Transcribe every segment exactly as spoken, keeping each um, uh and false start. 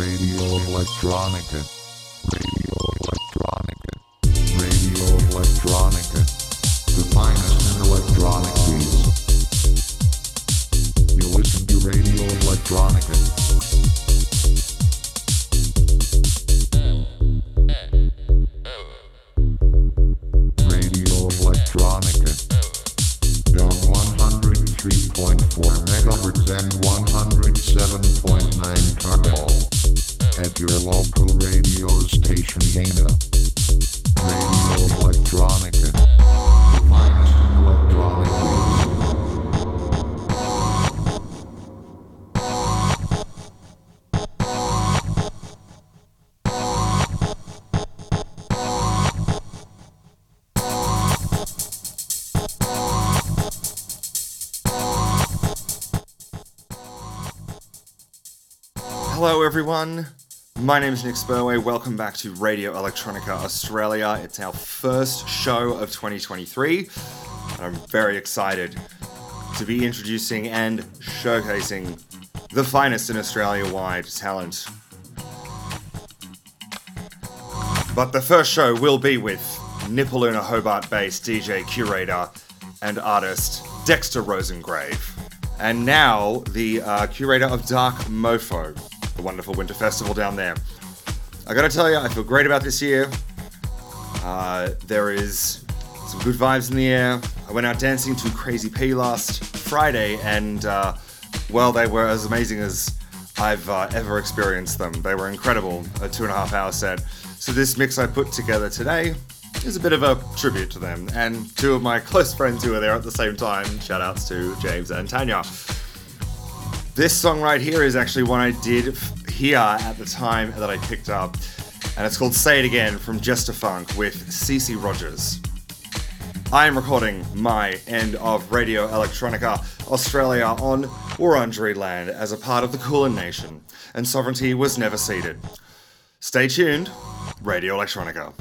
Radio Electronica. Radio Electronica. Radio Electronica. The finest in electronic beats. You listen to Radio Electronica. Hello everyone, my name is Nick Spurway, welcome back to Radio Electronica Australia. It's our first show of twenty twenty-three, and I'm very excited to be introducing and showcasing the finest in Australia-wide talent. But the first show will be with Nipaluna Hobart-based D J, curator, and artist Dexter Rosengrave. And now, the uh, curator of Dark Mofo, the wonderful winter festival down there. I gotta tell you, I feel great about this year. Uh, there is some good vibes in the air. I went out dancing to Crazy P last Friday, and uh, well, they were as amazing as I've uh, ever experienced them. They were incredible, a two and a half hour set. So this mix I put together today is a bit of a tribute to them, and two of my close friends who are there at the same time. Shout outs to James and Tanya. This song right here is actually one I did here at the time that I picked up, and it's called Say It Again from Jester Funk with CeCe Rogers. I am recording my end of Radio Electronica Australia on Wurundjeri land as a part of the Kulin Nation, and sovereignty was never ceded. Stay tuned, Radio Electronica.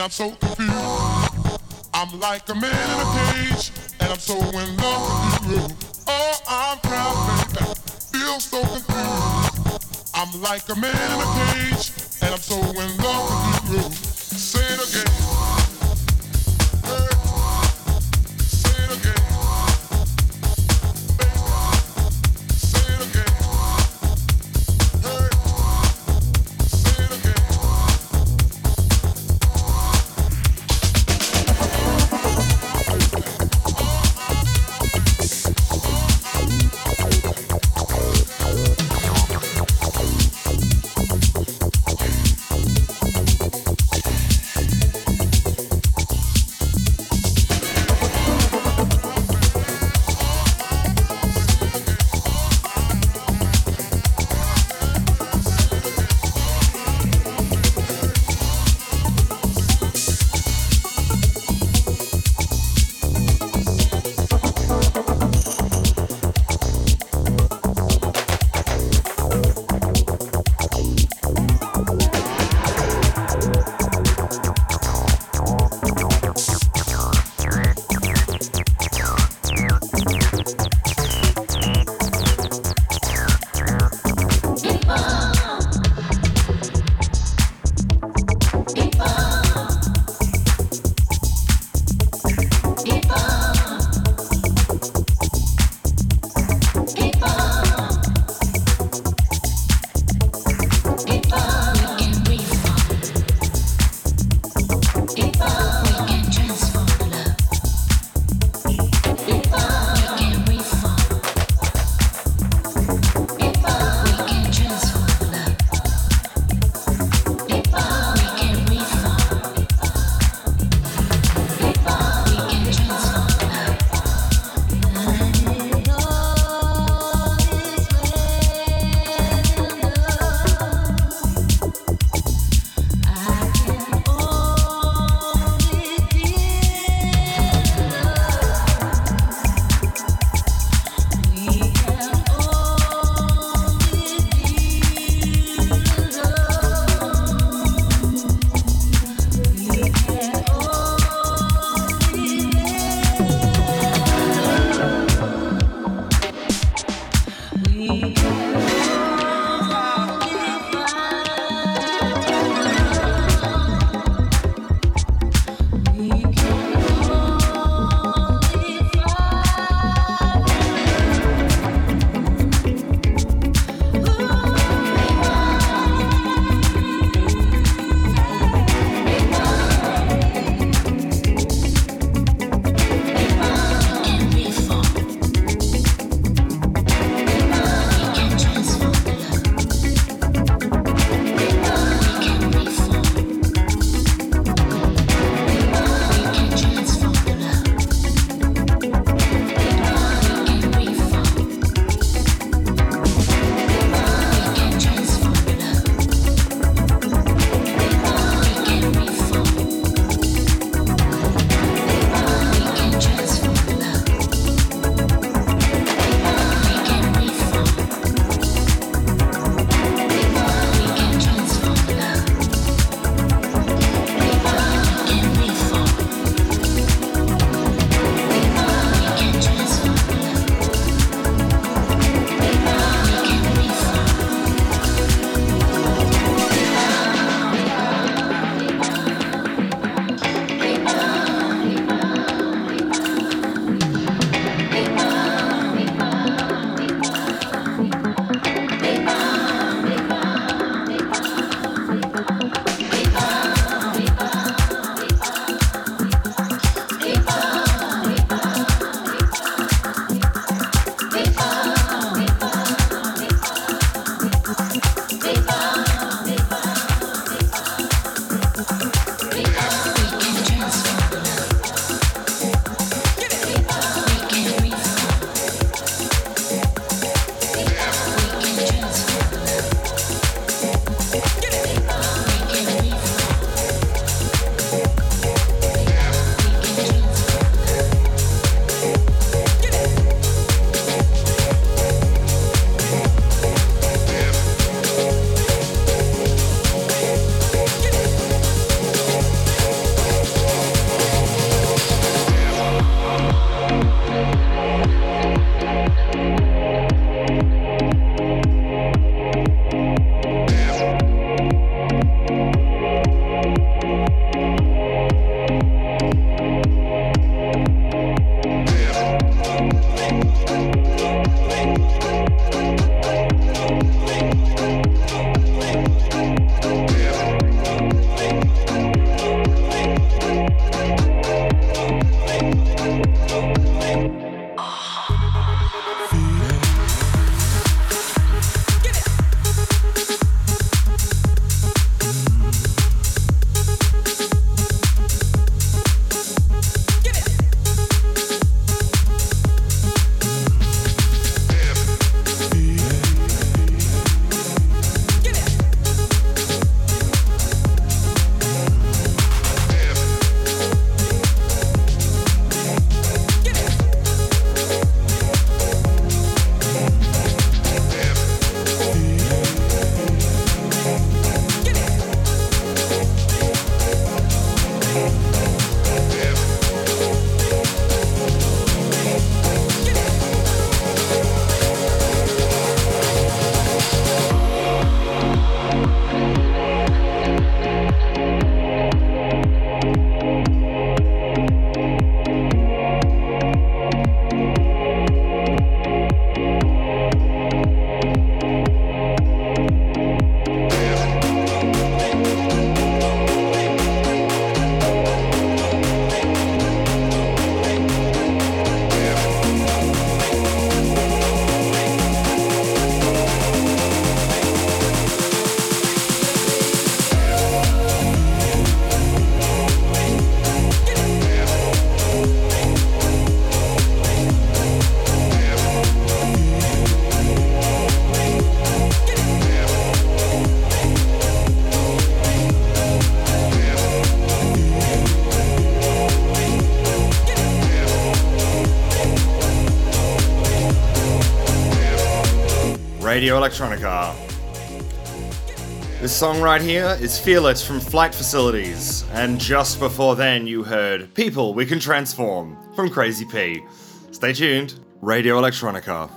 and I'm so confused. I'm like a man in a cage, and I'm so in love with you. Oh, I'm proud, baby, feel so confused. I'm like a man in a cage, and I'm so in love with you. Say it again. Hey. Radio Electronica. This song right here is Fearless from Flight Facilities, and just before then you heard People We Can Transform from Crazy P. Stay tuned, Radio Electronica.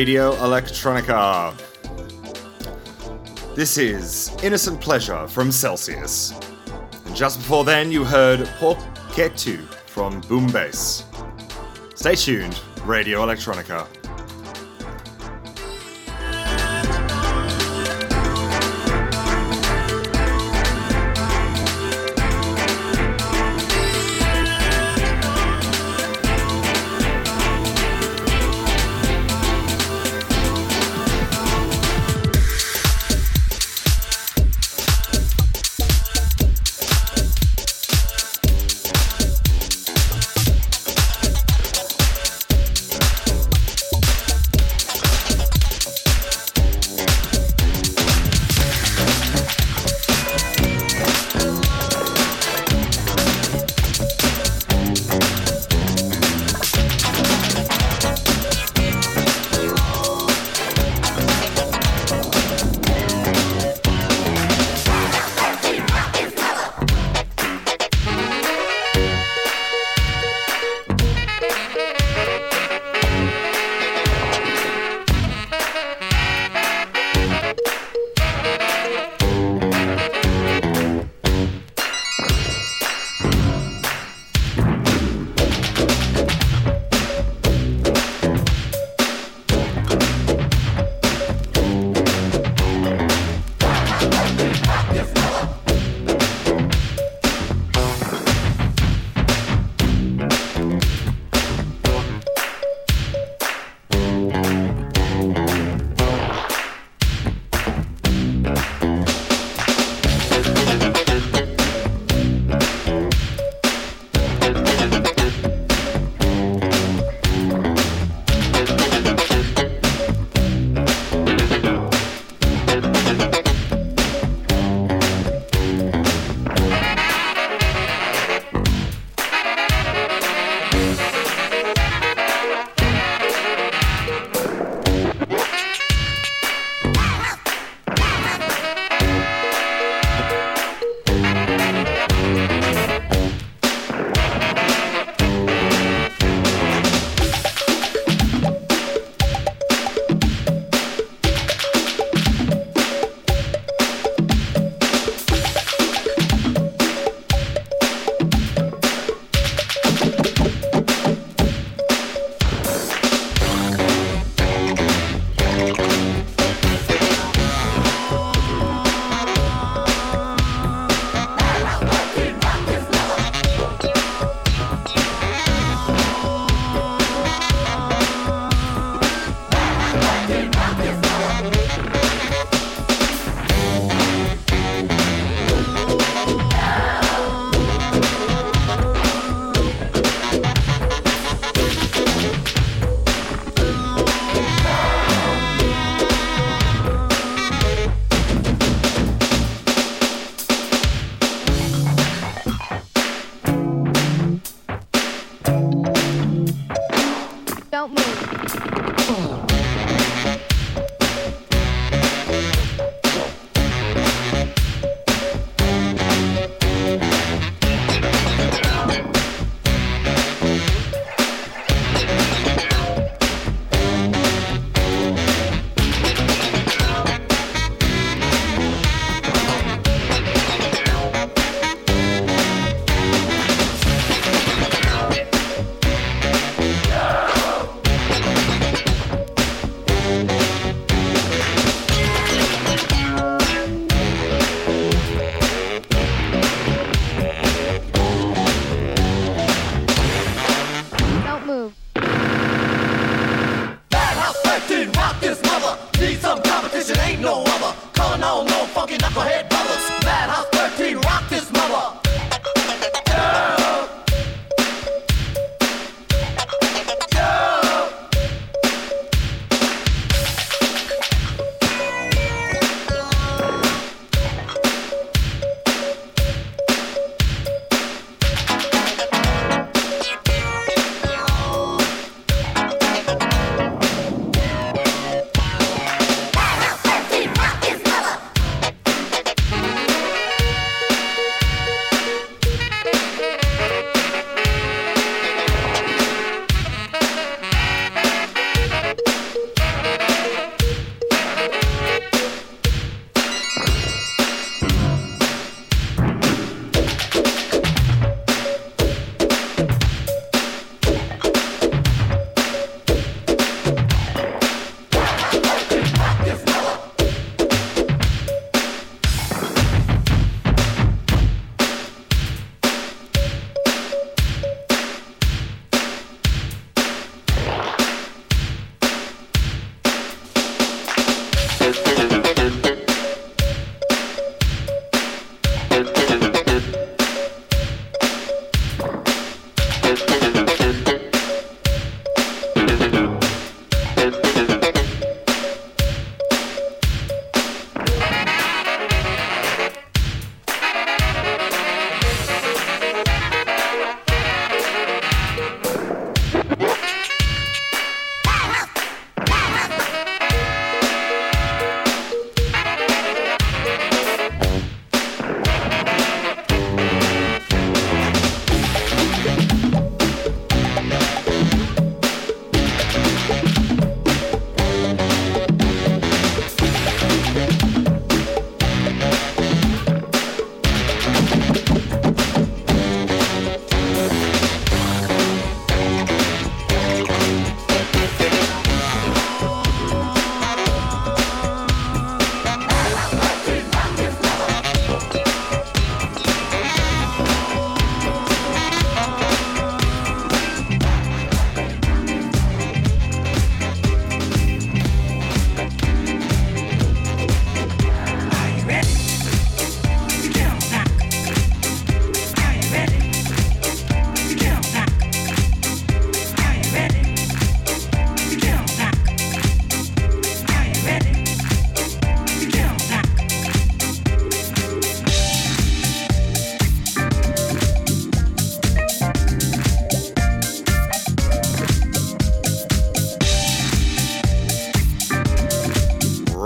Radio Electronica. This is Innocent Pleasure from Celsius. And just before then you heard Porketu from Boom Bass. Stay tuned, Radio Electronica.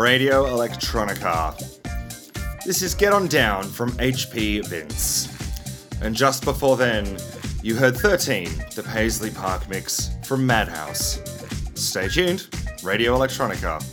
Radio Electronica. This is Get On Down from H P Vince. And just before then, you heard thirteen, the Paisley Park mix from Madhouse. Stay tuned, Radio Electronica.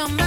I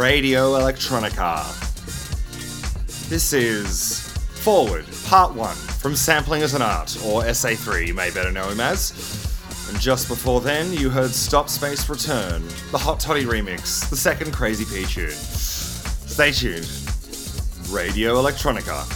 Radio Electronica. This is Forward, Part one, from Sampling as an Art, or S A three you may better know him as. And just before then, you heard Stop Space Return, the Hot Toddy remix, the second Crazy P tune. Stay tuned. Radio Electronica.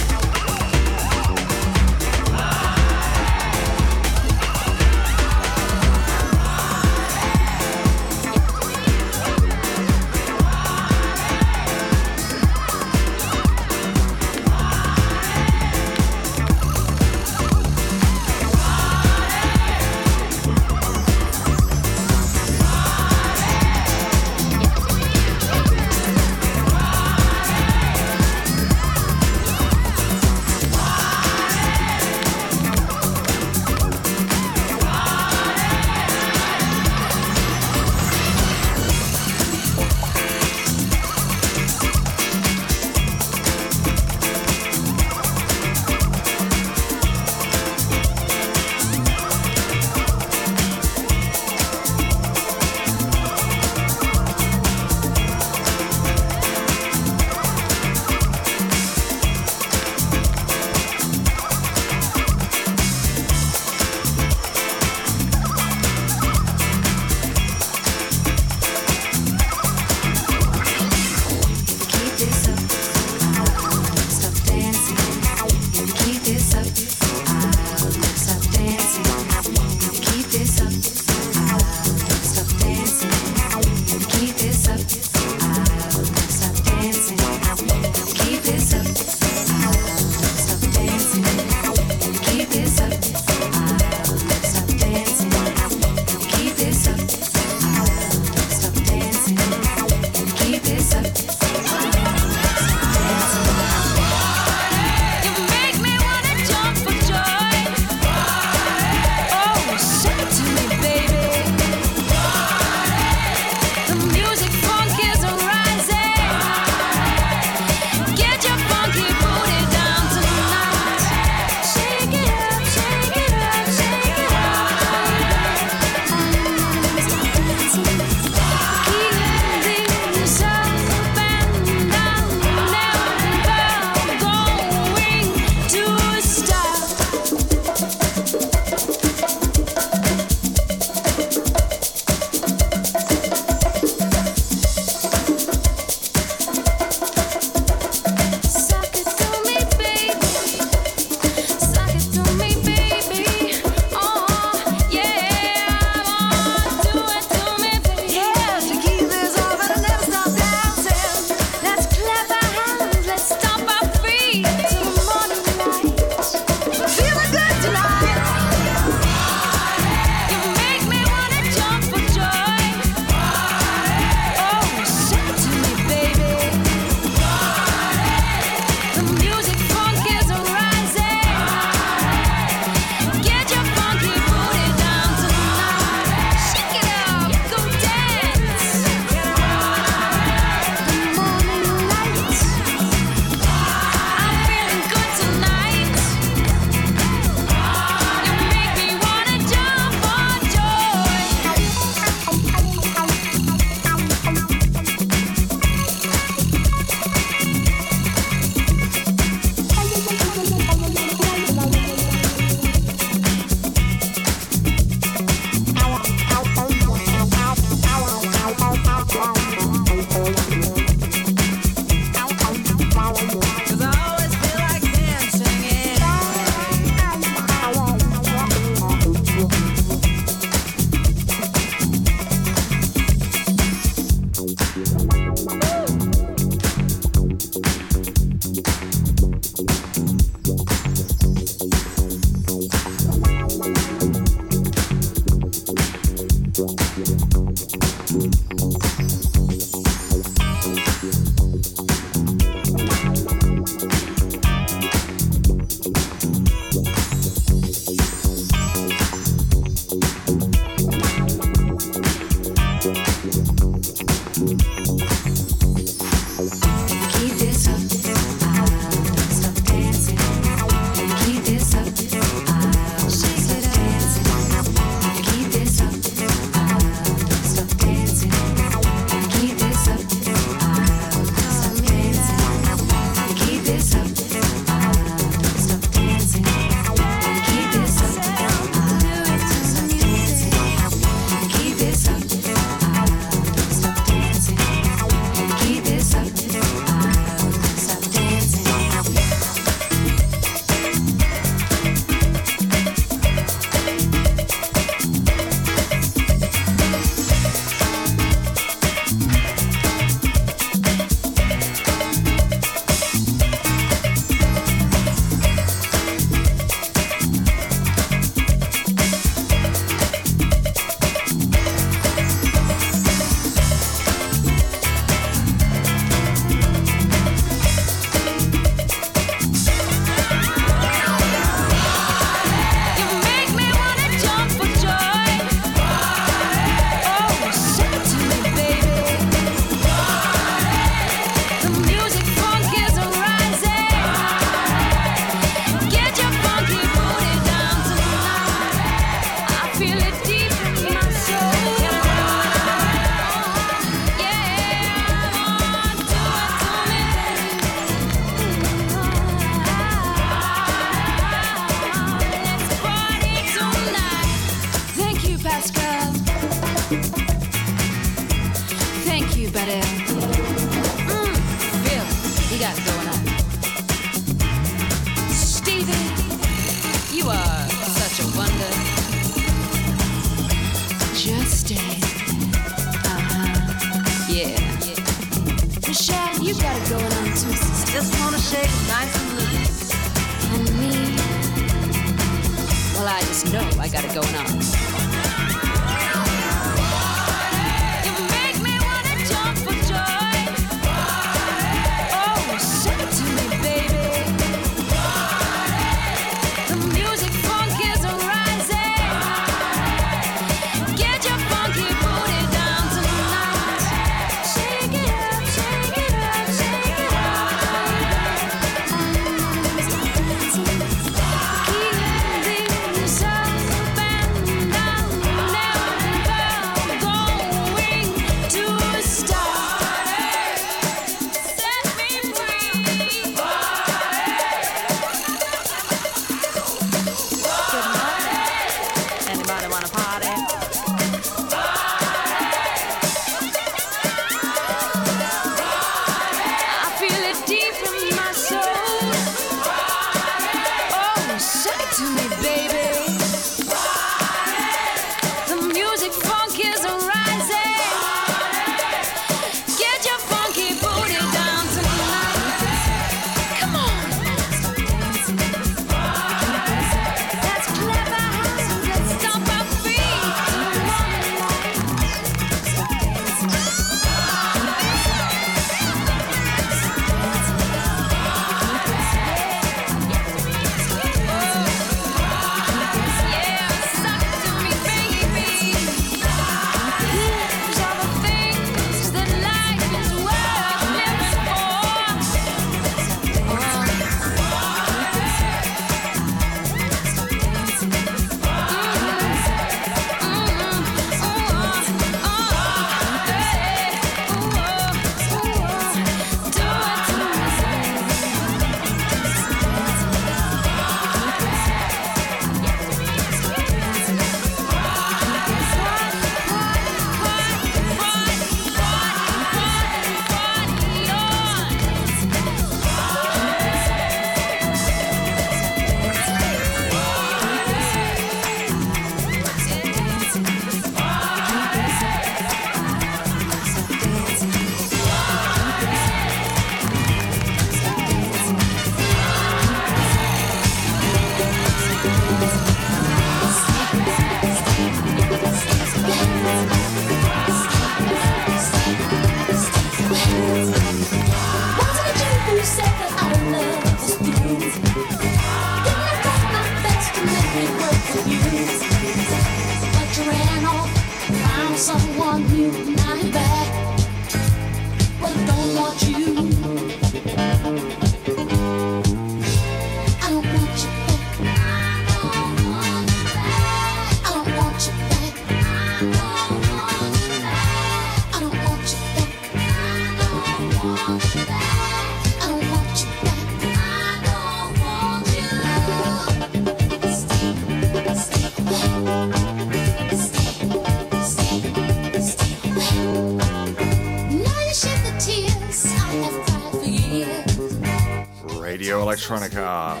Electronica.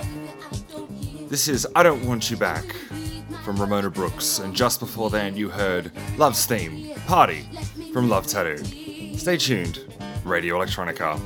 This is I Don't Want You Back from Ramona Brooks, and just before then you heard Love's Theme, Party from Love Tattoo. Stay tuned, Radio Electronica.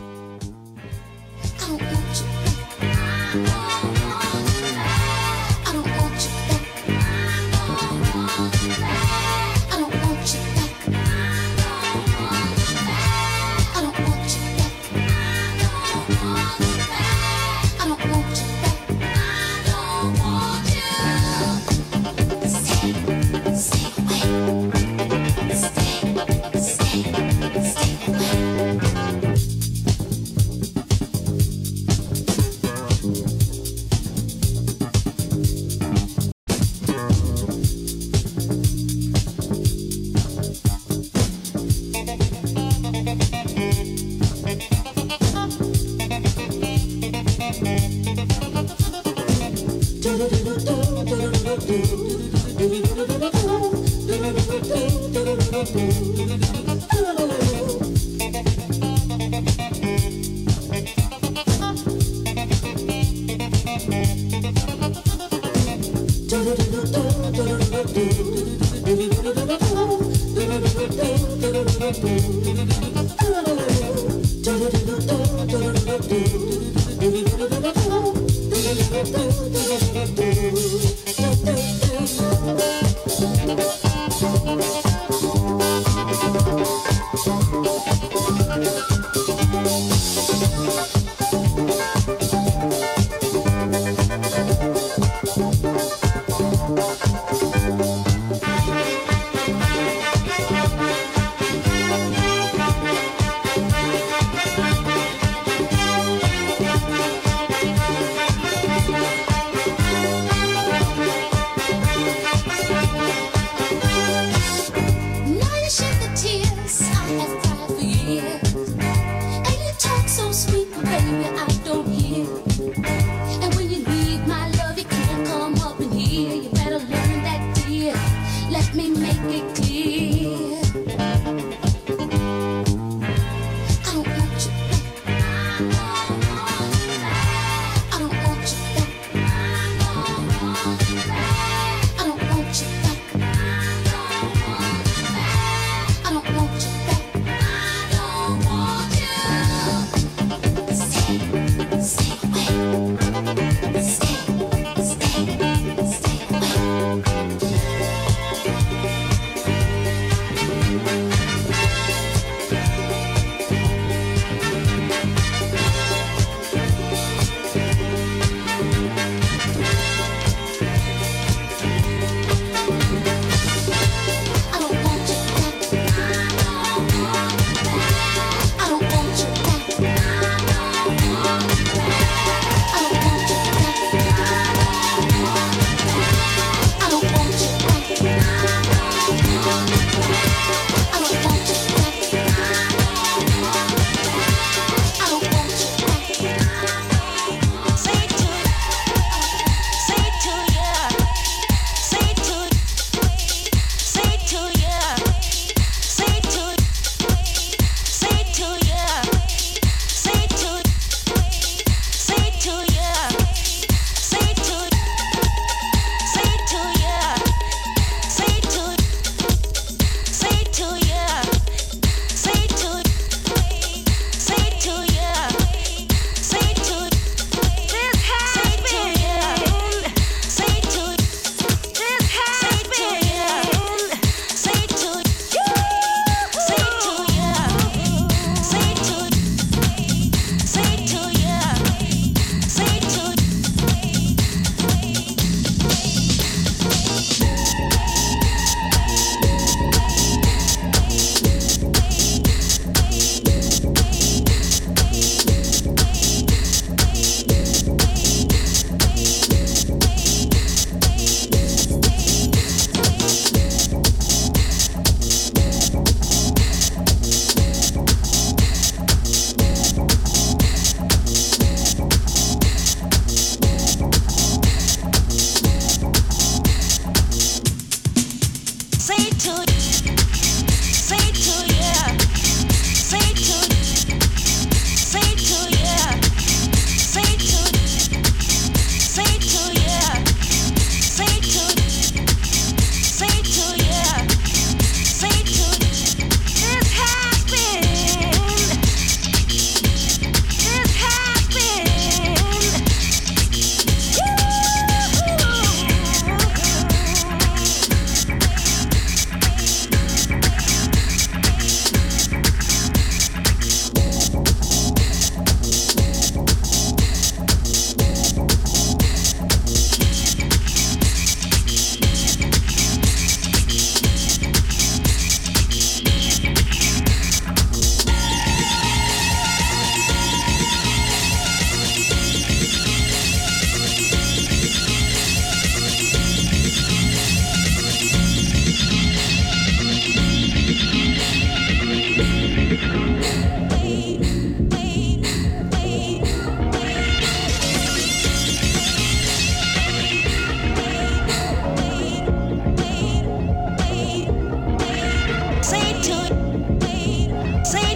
Say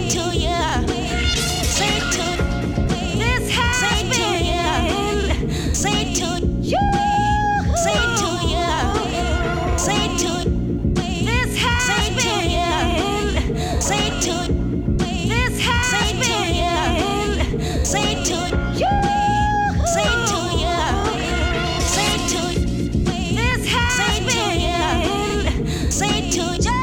to you, just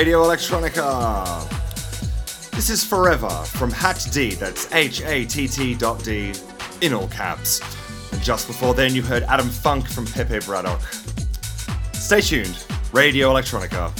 Radio Electronica. This is Forever from Hat D, that's H A T T dot D in all caps. And just before then you heard Adam Funk from Pepe Braddock. Stay tuned, Radio Electronica.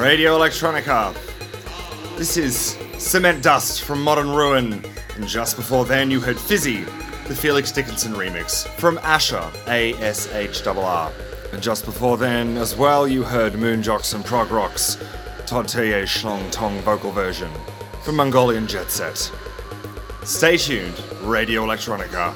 Radio Electronica. This is Cement Dust from Modern Ruin, and just before then you heard Fizzy, the Felix Dickinson remix from Asher, A S H R R, and just before then as well you heard Moonjocks and Prog Rock's Todd Teye Shlong Tong vocal version from Mongolian Jet Set. Stay tuned, Radio Electronica.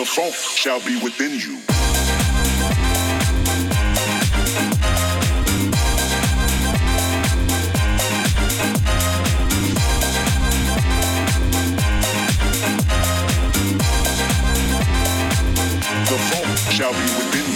the funk shall be within you. The funk shall be within you.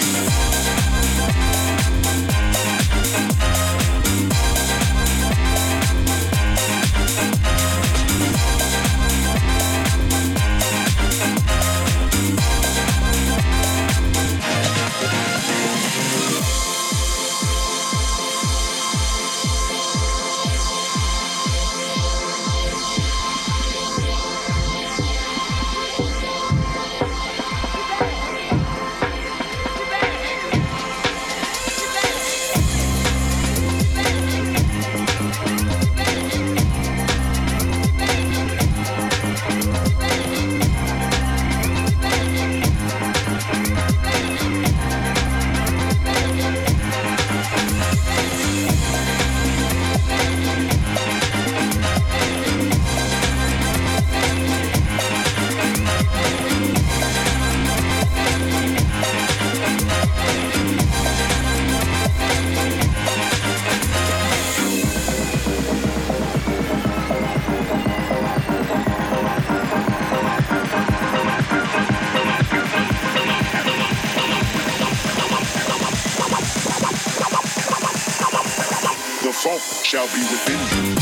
Shall be within you.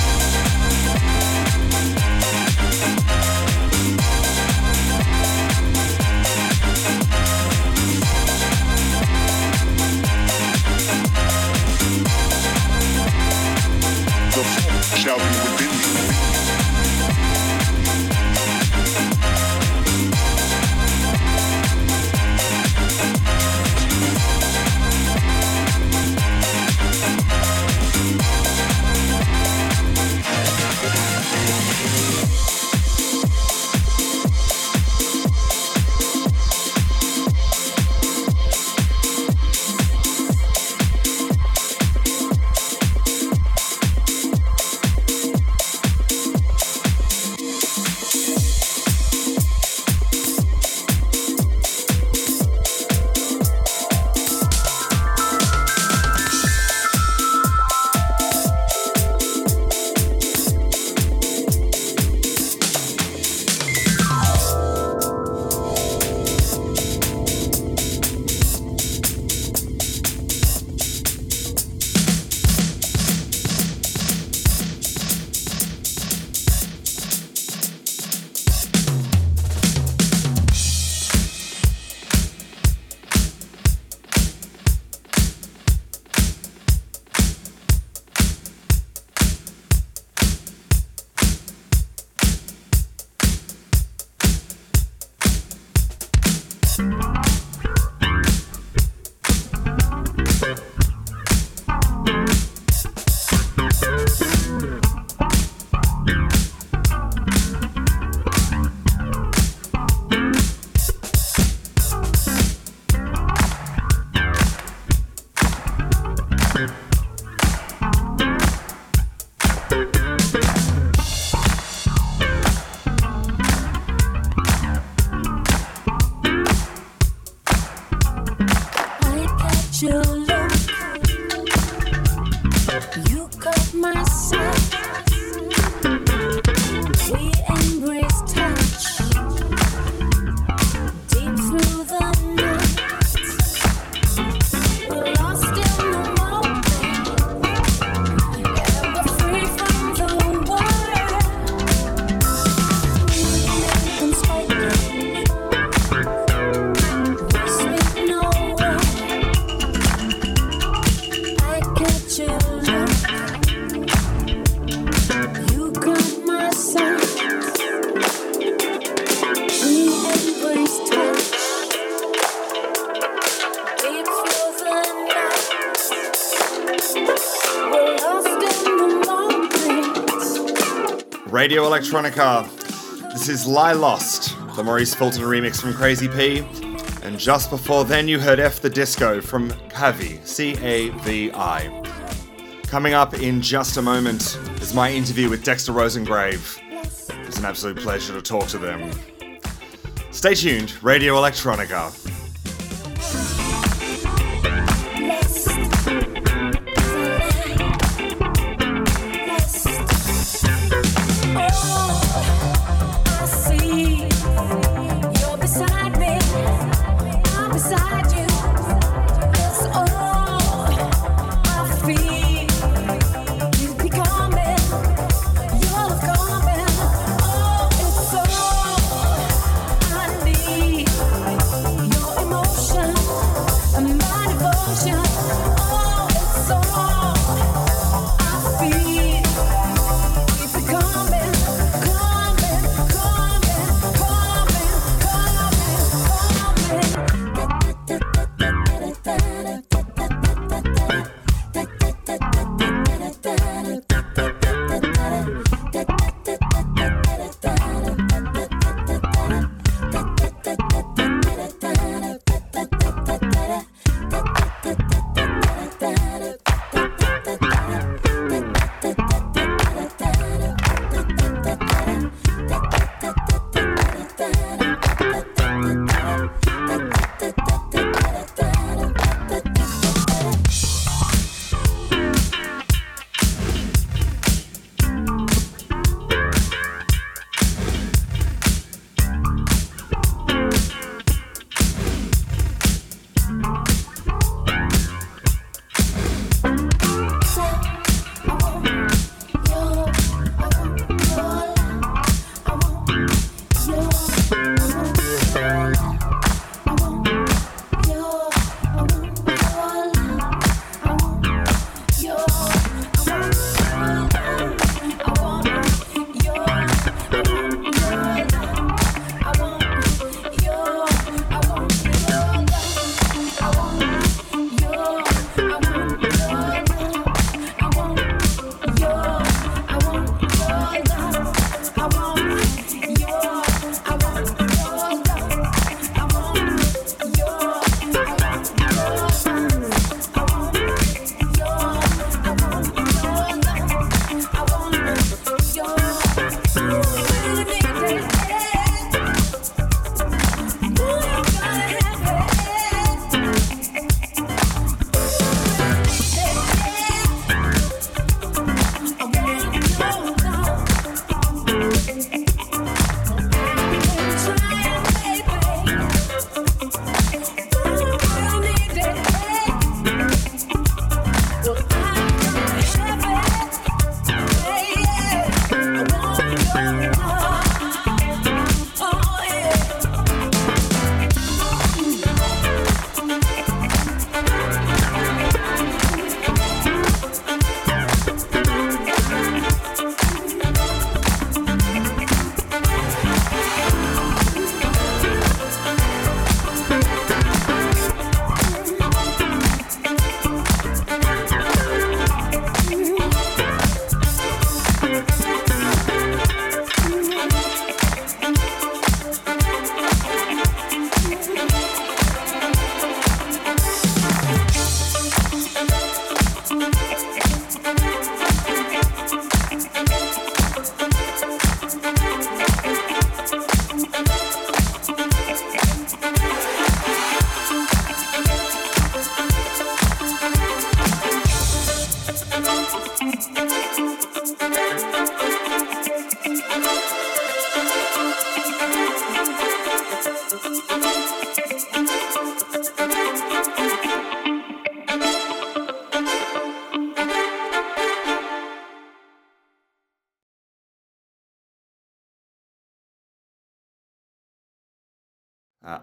The funk shall be within you. Radio Electronica, this is Lie Lost, the Maurice Fulton remix from Crazy P, and just before then you heard F the Disco from Cavi, C A V I. Coming up in just a moment is my interview with Dexter Rosengrave. It's an absolute pleasure to talk to them. Stay tuned, Radio Electronica.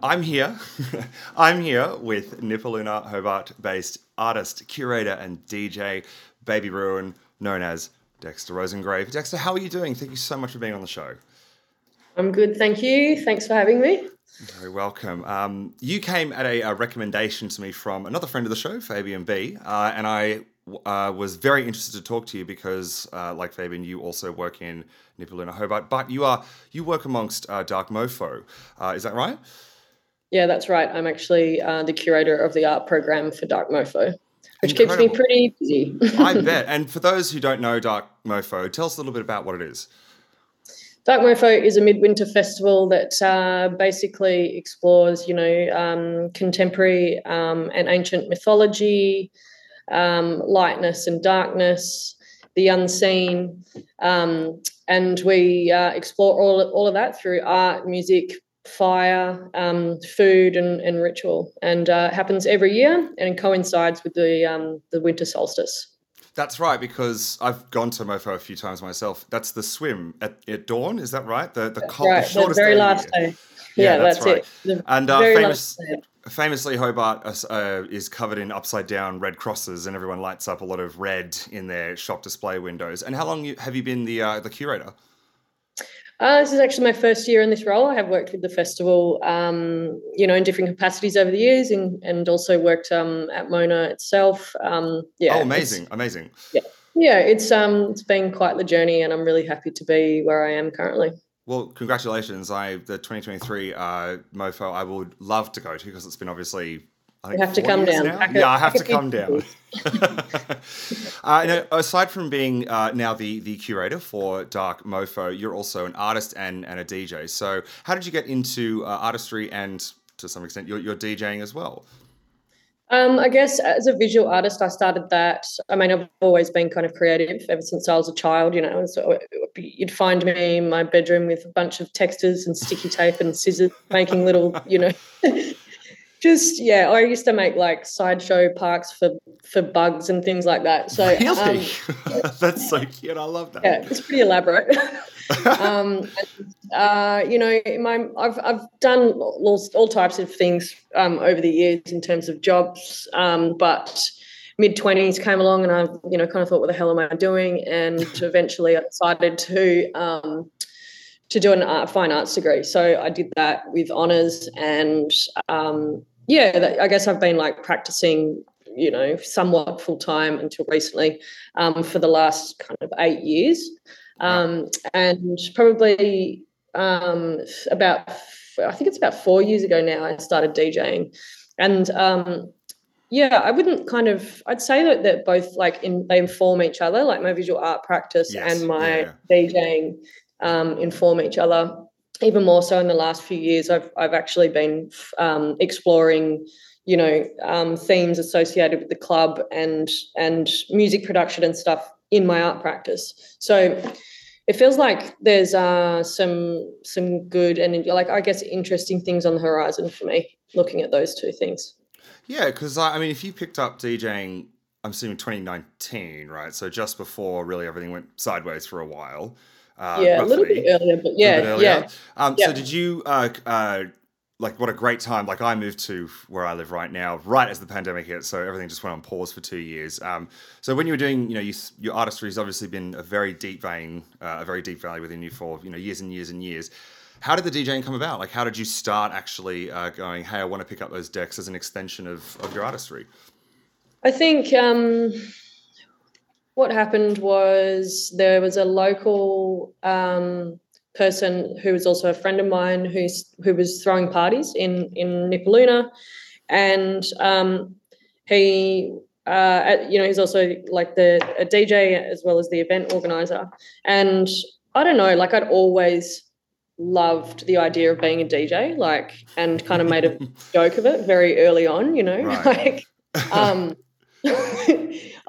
I'm here. I'm here with Nipaluna, Hobart-based artist, curator, and D J, Baby Ruin, known as Dexter Rosengrave. Dexter, how are you doing? Thank you so much for being on the show. I'm good, thank you. Thanks for having me. Very welcome. Um, you came at a, a recommendation to me from another friend of the show, Fabian B, uh, and I uh, was very interested to talk to you because, uh, like Fabian, you also work in Nipaluna, Hobart, but you are you work amongst uh, Dark Mofo. Uh, is that right? Yeah, that's right. I'm actually uh, the curator of the art program for Dark Mofo, which Incredible. keeps me pretty busy. I bet. And for those who don't know Dark Mofo, tell us a little bit about what it is. Dark Mofo is a midwinter festival that uh, basically explores, you know, um, contemporary um, and ancient mythology, um, lightness and darkness, the unseen, um, and we uh, explore all, all of that through art, music, fire, um, food and, and ritual, and uh, happens every year and coincides with the um, the winter solstice. That's right, because I've gone to Mofo a few times myself. That's the swim at, at dawn, is that right? The the, cold, right. the shortest the very day last day. Yeah, yeah that's, that's right. It. The and uh, famous, famously, Hobart uh, is covered in upside down red crosses, and everyone lights up a lot of red in their shop display windows. And how long have you been the uh, the curator? Uh, this is actually my first year in this role. I have worked with the festival, um, you know, in different capacities over the years, and, and also worked um, at Mona itself. Um, yeah. Oh, amazing, amazing. Yeah, yeah. It's um, it's been quite the journey, and I'm really happy to be where I am currently. Well, congratulations! I the twenty twenty-three uh, Mofo I would love to go to, because it's been obviously. I think you have to come down. Now? Yeah, I have to come down. uh, now, aside from being uh, now the, the curator for Dark Mofo, you're also an artist and, and a D J. So how did you get into uh, artistry and, to some extent, your, your DJing as well? Um, I guess as a visual artist, I started that. I mean, I've always been kind of creative ever since I was a child, you know. So you'd find me in my bedroom with a bunch of textures and sticky tape and scissors making little, you know... Just, yeah, I used to make, like, sideshow parks for, for bugs and things like that. So, really? Um, that's so cute. I love that. Yeah, it's pretty elaborate. um, and, uh, you know, my, I've I've done all, all types of things um, over the years in terms of jobs, um, but mid-twenties came along and I, you know, kind of thought, what the hell am I doing? And eventually I decided to... Um, to do an art, fine arts degree. So I did that with honours, and, um, yeah, that, I guess I've been, like, practising, you know, somewhat full-time until recently um, for the last kind of eight years. Um, and probably um, about, I think it's about four years ago now, I started DJing. And, um, yeah, I wouldn't kind of, I'd say that, that both, like, in, they inform each other, like my visual art practice yes, and my yeah. DJing Um, inform each other. Even more so in the last few years, I've I've actually been um, exploring, you know, um, themes associated with the club and and music production and stuff in my art practice. So it feels like there's uh, some some good and, like, I guess interesting things on the horizon for me looking at those two things. Yeah, because I mean, if you picked up DJing, I'm assuming twenty nineteen, right? So just before really everything went sideways for a while. Uh, yeah, roughly. a little bit earlier, but yeah, earlier. yeah. Um, yeah. So did you, uh, uh, like, what a great time. Like, I moved to where I live right now, right as the pandemic hit, so everything just went on pause for two years. Um, so when you were doing, you know, you, your artistry has obviously been a very deep vein, uh, a very deep valley within you for, you know, years and years and years. How did the DJing come about? Like, how did you start actually uh, going, hey, I want to pick up those decks as an extension of, of your artistry? I think... Um... What happened was there was a local um, person who was also a friend of mine who's, who was throwing parties in, in Nipaluna, and um, he, uh, you know, he's also like the a D J as well as the event organizer. And I don't know, like I'd always loved the idea of being a D J, like, and kind of made a joke of it very early on, you know, right. like. Um,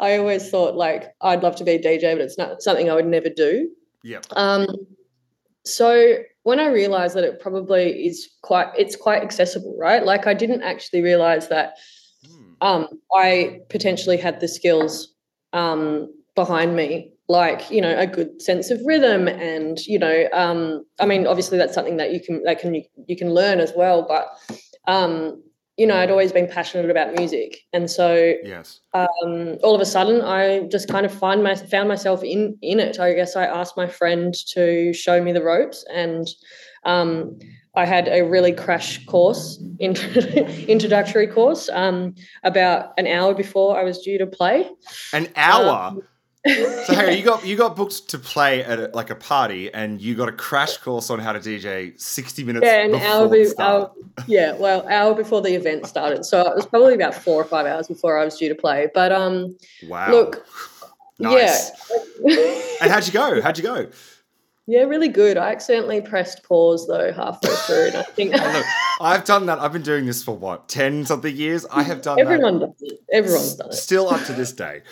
I always thought, like, I'd love to be a D J, but it's not something I would never do. Yeah. Um, so when I realised that it probably is quite, it's quite accessible, right? Like, I didn't actually realise that um, I potentially had the skills um, behind me, like, you know, a good sense of rhythm, and, you know, um, I mean, obviously that's something that you can that can you, you can learn as well, but. Um, You know, I'd always been passionate about music, and so yes. um, all of a sudden, I just kind of find my found myself in in it. I guess I asked my friend to show me the ropes, and um, I had a really crash course, introductory course, um, about an hour before I was due to play. An hour. Um, so hey, you got you got booked to play at a, like a party, and you got a crash course on how to D J sixty minutes. Yeah, an hour, be, hour. Yeah, well, hour before the event started. So it was probably about four or five hours before I was due to play. But um, wow, look, nice. Yeah. And how'd you go? How'd you go? Yeah, really good. I accidentally pressed pause, though, halfway through. And I think oh, look, I've done that. I've been doing this for, what, ten-something years? I have done Everyone that. Everyone does it. Everyone's done it. Still up to this day.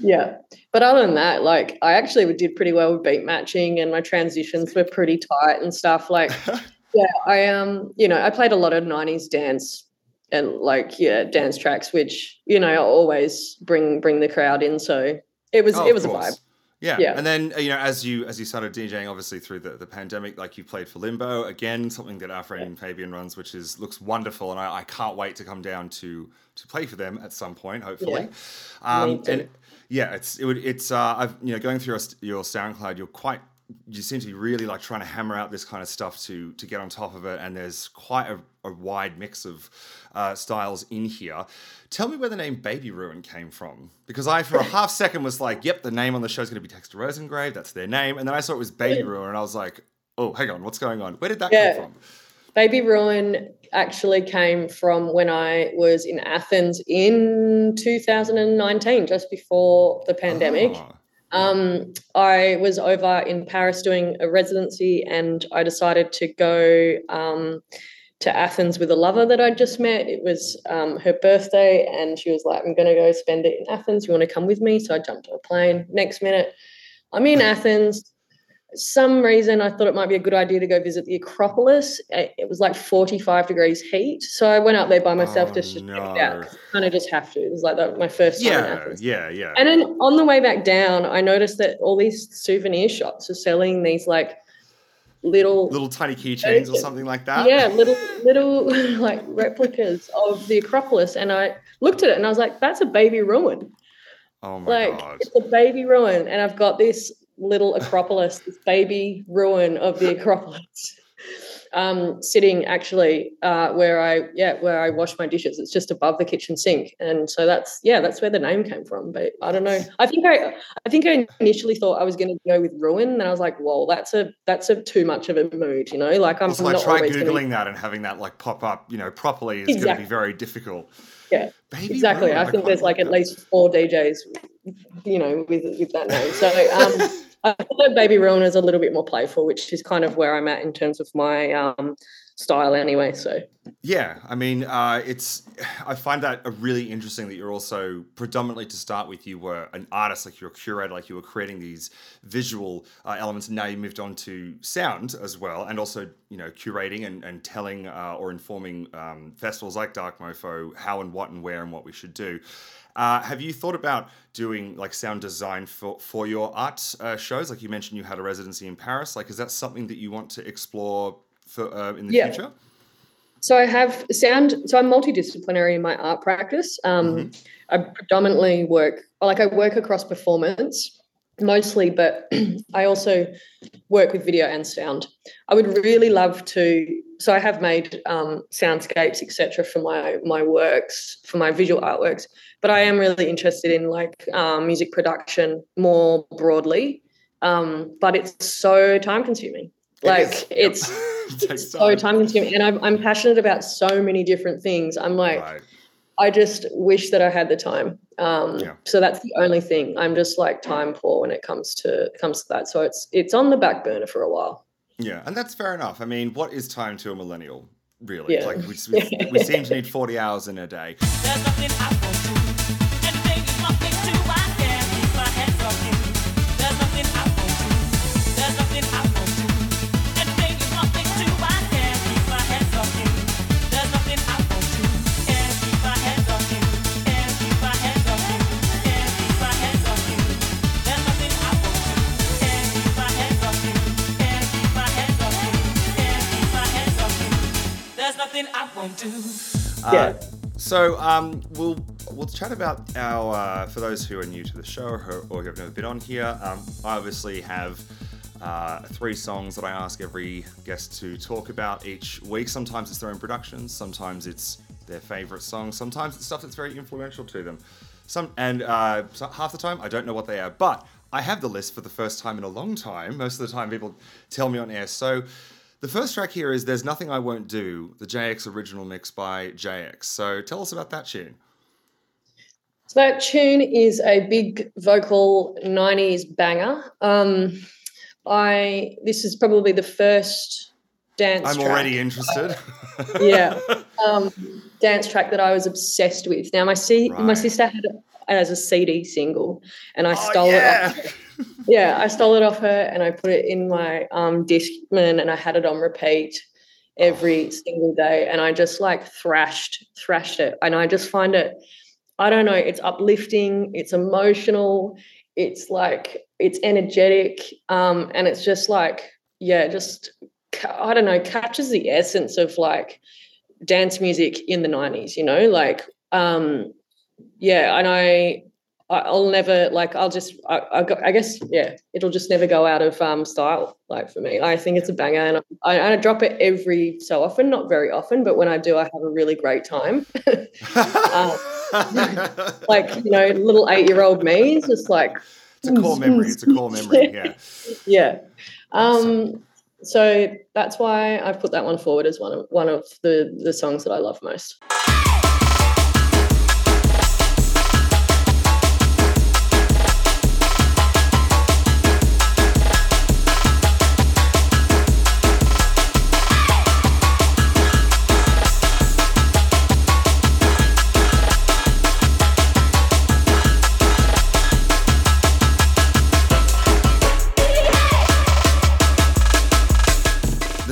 Yeah. But other than that, like, I actually did pretty well with beat matching and my transitions were pretty tight and stuff. Like, yeah, I, um, you know, I played a lot of nineties dance and, like, yeah, dance tracks, which, you know, always bring bring the crowd in. So it was oh, it was course. a vibe. Yeah. yeah, and then, you know, as you as you started DJing, obviously through the, the pandemic, like you played for Limbo, again, something that our friend yeah. Fabian runs, which is looks wonderful, and I, I can't wait to come down to to play for them at some point, hopefully. Yeah. Um, and yeah, it's it would it's uh, I've you know going through your, your SoundCloud, you're quite you seem to be really like trying to hammer out this kind of stuff to to get on top of it, and there's quite a, a wide mix of uh, styles in here. Tell me where the name Baby Ruin came from. Because I, for a half second, was like, yep, the name on the show is going to be Dexter Rosengrave. That's their name. And then I saw it was Baby Ruin. And I was like, oh, hang on. What's going on? Where did that yeah. come from? Baby Ruin actually came from when I was in Athens in two thousand nineteen, just before the pandemic. Oh. Um, I was over in Paris doing a residency and I decided to go... Um, to Athens with a lover that I just met. It was um, her birthday and she was like, I'm going to go spend it in Athens. You want to come with me? So I jumped on a plane. Next minute, I'm in Athens. Some reason I thought it might be a good idea to go visit the Acropolis. It was like forty-five degrees heat. So I went up there by myself oh, just to no. check it out. Kind of just have to. It was like that, my first yeah, time in Athens. Yeah, yeah. And then on the way back down, I noticed that all these souvenir shops were selling these like little little tiny keychains or something like that. Yeah, little little like replicas of the Acropolis. And I looked at it and I was like, that's a baby ruin. Oh my like, god. It's a baby ruin. And I've got this little Acropolis, this baby ruin of the Acropolis. Um, sitting actually uh, where I yeah, where I wash my dishes. It's just above the kitchen sink. And so that's yeah, that's where the name came from. But I don't know. I think I I think I initially thought I was gonna go with ruin. And I was like, whoa, that's a that's a too much of a mood, you know? Like I'm, also, I'm not try always Googling gonna... that and having that like pop up, you know, properly is exactly. gonna be very difficult. Yeah. Baby exactly. Ruin, I, I think there's like that. At least four D Js, you know, with with that name. So um I thought that Baby Ruin is a little bit more playful, which is kind of where I'm at in terms of my um, style anyway. So, yeah, I mean, uh, it's I find that really interesting that you're also predominantly to start with, you were an artist, like you're a curator, like you were creating these visual uh, elements. And now you moved on to sound as well, and also, you know, curating and, and telling uh, or informing um, festivals like Dark Mofo how and what and where and what we should do. Uh, have you thought about doing like sound design for, for your art uh, shows? Like you mentioned, you had a residency in Paris. Like, is that something that you want to explore for uh, in the yeah. future? So I have sound. So I'm multidisciplinary in my art practice. Um, mm-hmm. I predominantly work, like I work across performance mostly, but I also work with video and sound. I would really love to. So I have made um, soundscapes, et cetera, for my my works, for my visual artworks. But I am really interested in like um, music production more broadly. Um, but it's so time consuming. Like it it's, yep. it's so time consuming, and I'm, I'm passionate about so many different things. I'm like, right. I just wish that I had the time. Um, yeah. So that's the only thing. I'm just like time poor when it comes to comes to that. So it's it's on the back burner for a while. Yeah, and that's fair enough. I mean, what is time to a millennial, really? Yeah. Like, we, we, we seem to need forty hours in a day. There's nothing I won't do. Anything you want me to, I can keep my hands on you. There's nothing I won't do. There's nothing I won't do. Anything you want me to, I can keep my hands on you. There's nothing I won't do. Can't keep my hands on you. Can't keep my hands on you. Can't keep my hands on you. There's nothing I won't do. Can't keep my hands on you. There's nothing I won't do. Uh, yeah. So um, we'll we'll chat about our, uh, for those who are new to the show or, or who have never been on here, um, I obviously have uh, three songs that I ask every guest to talk about each week. Sometimes it's their own productions, sometimes it's their favourite song, sometimes it's stuff that's very influential to them. Some And uh, so half the time, I don't know what they are, but I have the list for the first time in a long time. Most of the time people tell me on air. So the first track here is There's Nothing I Won't Do, the J X original mix by J X. So tell us about that tune. So that tune is a big vocal nineties banger. Um, I this is probably the first dance I'm track. I'm already interested. I, yeah. Um, dance track that I was obsessed with. Now, my si- right. my sister had it as a C D single, and I oh, stole yeah. it off her. Yeah, I stole it off her, and I put it in my um, Discman, and I had it on repeat every oh. single day, and I just, like, thrashed, thrashed it. And I just find it, I don't know, it's uplifting, it's emotional, it's, like, it's energetic, um, and it's just, like, yeah, just, I don't know, catches the essence of, like, dance music in the nineties, you know, like, um, yeah, and I, I'll never, like, I'll just, I, I, go, I guess, yeah, it'll just never go out of um, style, like, for me. I think it's a banger, and I, I, I drop it every so often, not very often, but when I do, I have a really great time. um, like, you know, little eight-year-old me is just like. It's a core memory, it's a core memory, yeah. yeah. Um, so that's why I've put that one forward as one of, one of the, the songs that I love most.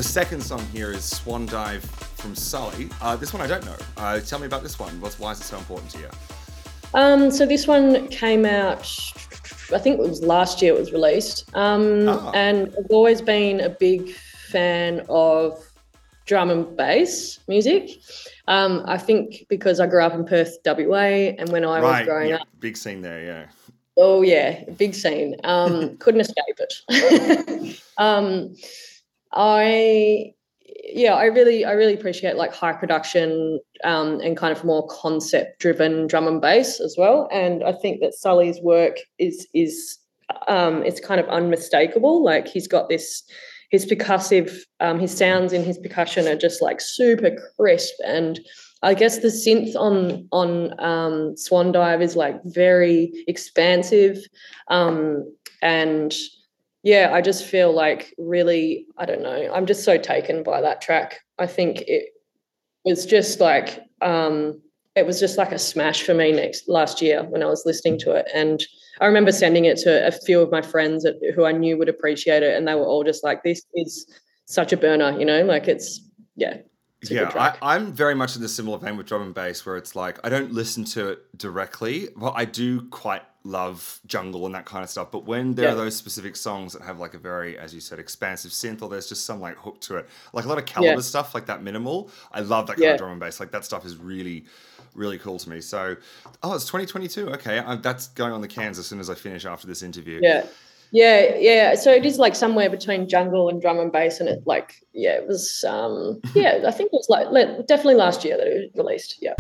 Second song here is Swan Dive from Sully. Uh, this one I don't know. Uh, tell me about this one. What's, why is it so important to you? Um, so this one came out, I think it was last year it was released. Um, ah. And I've always been a big fan of drum and bass music. Um, I think because I grew up in Perth, W A, and when I right. was growing yeah. up. Big scene there, yeah. Oh, yeah, big scene. Um, couldn't escape it. um I, yeah, I really, I really appreciate like high production um, and kind of more concept-driven drum and bass as well. And I think that Sully's work is is um, it's kind of unmistakable. Like he's got this, his percussive, um, his sounds in his percussion are just like super crisp. And I guess the synth on on um, Swan Dive is like very expansive um, and. Yeah, I just feel like really, I don't know, I'm just so taken by that track. I think it was just like, um, it was just like a smash for me next last year when I was listening to it. And I remember sending it to a few of my friends at, who I knew would appreciate it, and they were all just like, this is such a burner, you know, like it's, yeah. It's yeah, I, I'm very much in the similar vein with drum and bass where it's like, I don't listen to it directly, but I do quite love jungle and that kind of stuff. But when there yeah. are those specific songs that have like a very, as you said, expansive synth, or there's just some like hook to it, like a lot of Caliber yeah. stuff, like that minimal, I love that kind yeah. of drum and bass. Like that stuff is really, really cool to me. So, oh, it's twenty twenty-two. Okay. I, that's going on the cans as soon as I finish after this interview. Yeah. Yeah, yeah. So it is like somewhere between jungle and drum and bass, and it like, yeah, it was, um, yeah, I think it was like definitely last year that it was released. Yeah.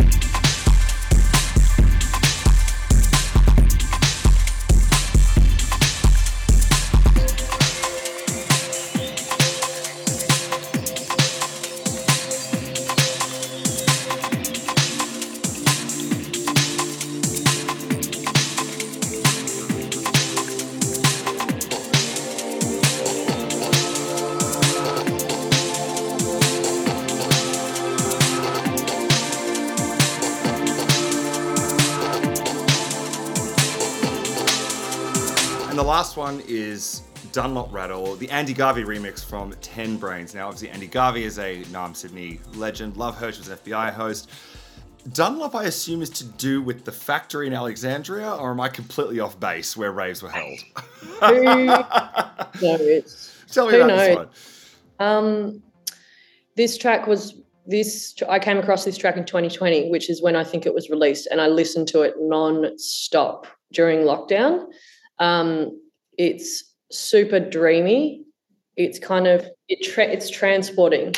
Last one is Dunlop Rattle, the Andy Garvey remix from Ten Brains. Now, obviously, Andy Garvey is a Nam Sydney legend. Love her. She was an F B I host. Dunlop, I assume, is to do with the factory in Alexandria, or am I completely off base where raves were held? Who knows? Tell me Who about knows? This one. Um, this track was... This I came across this track in twenty twenty, which is when I think it was released, and I listened to it non-stop during lockdown. Um, It's super dreamy. It's kind of, it tra- it's transporting,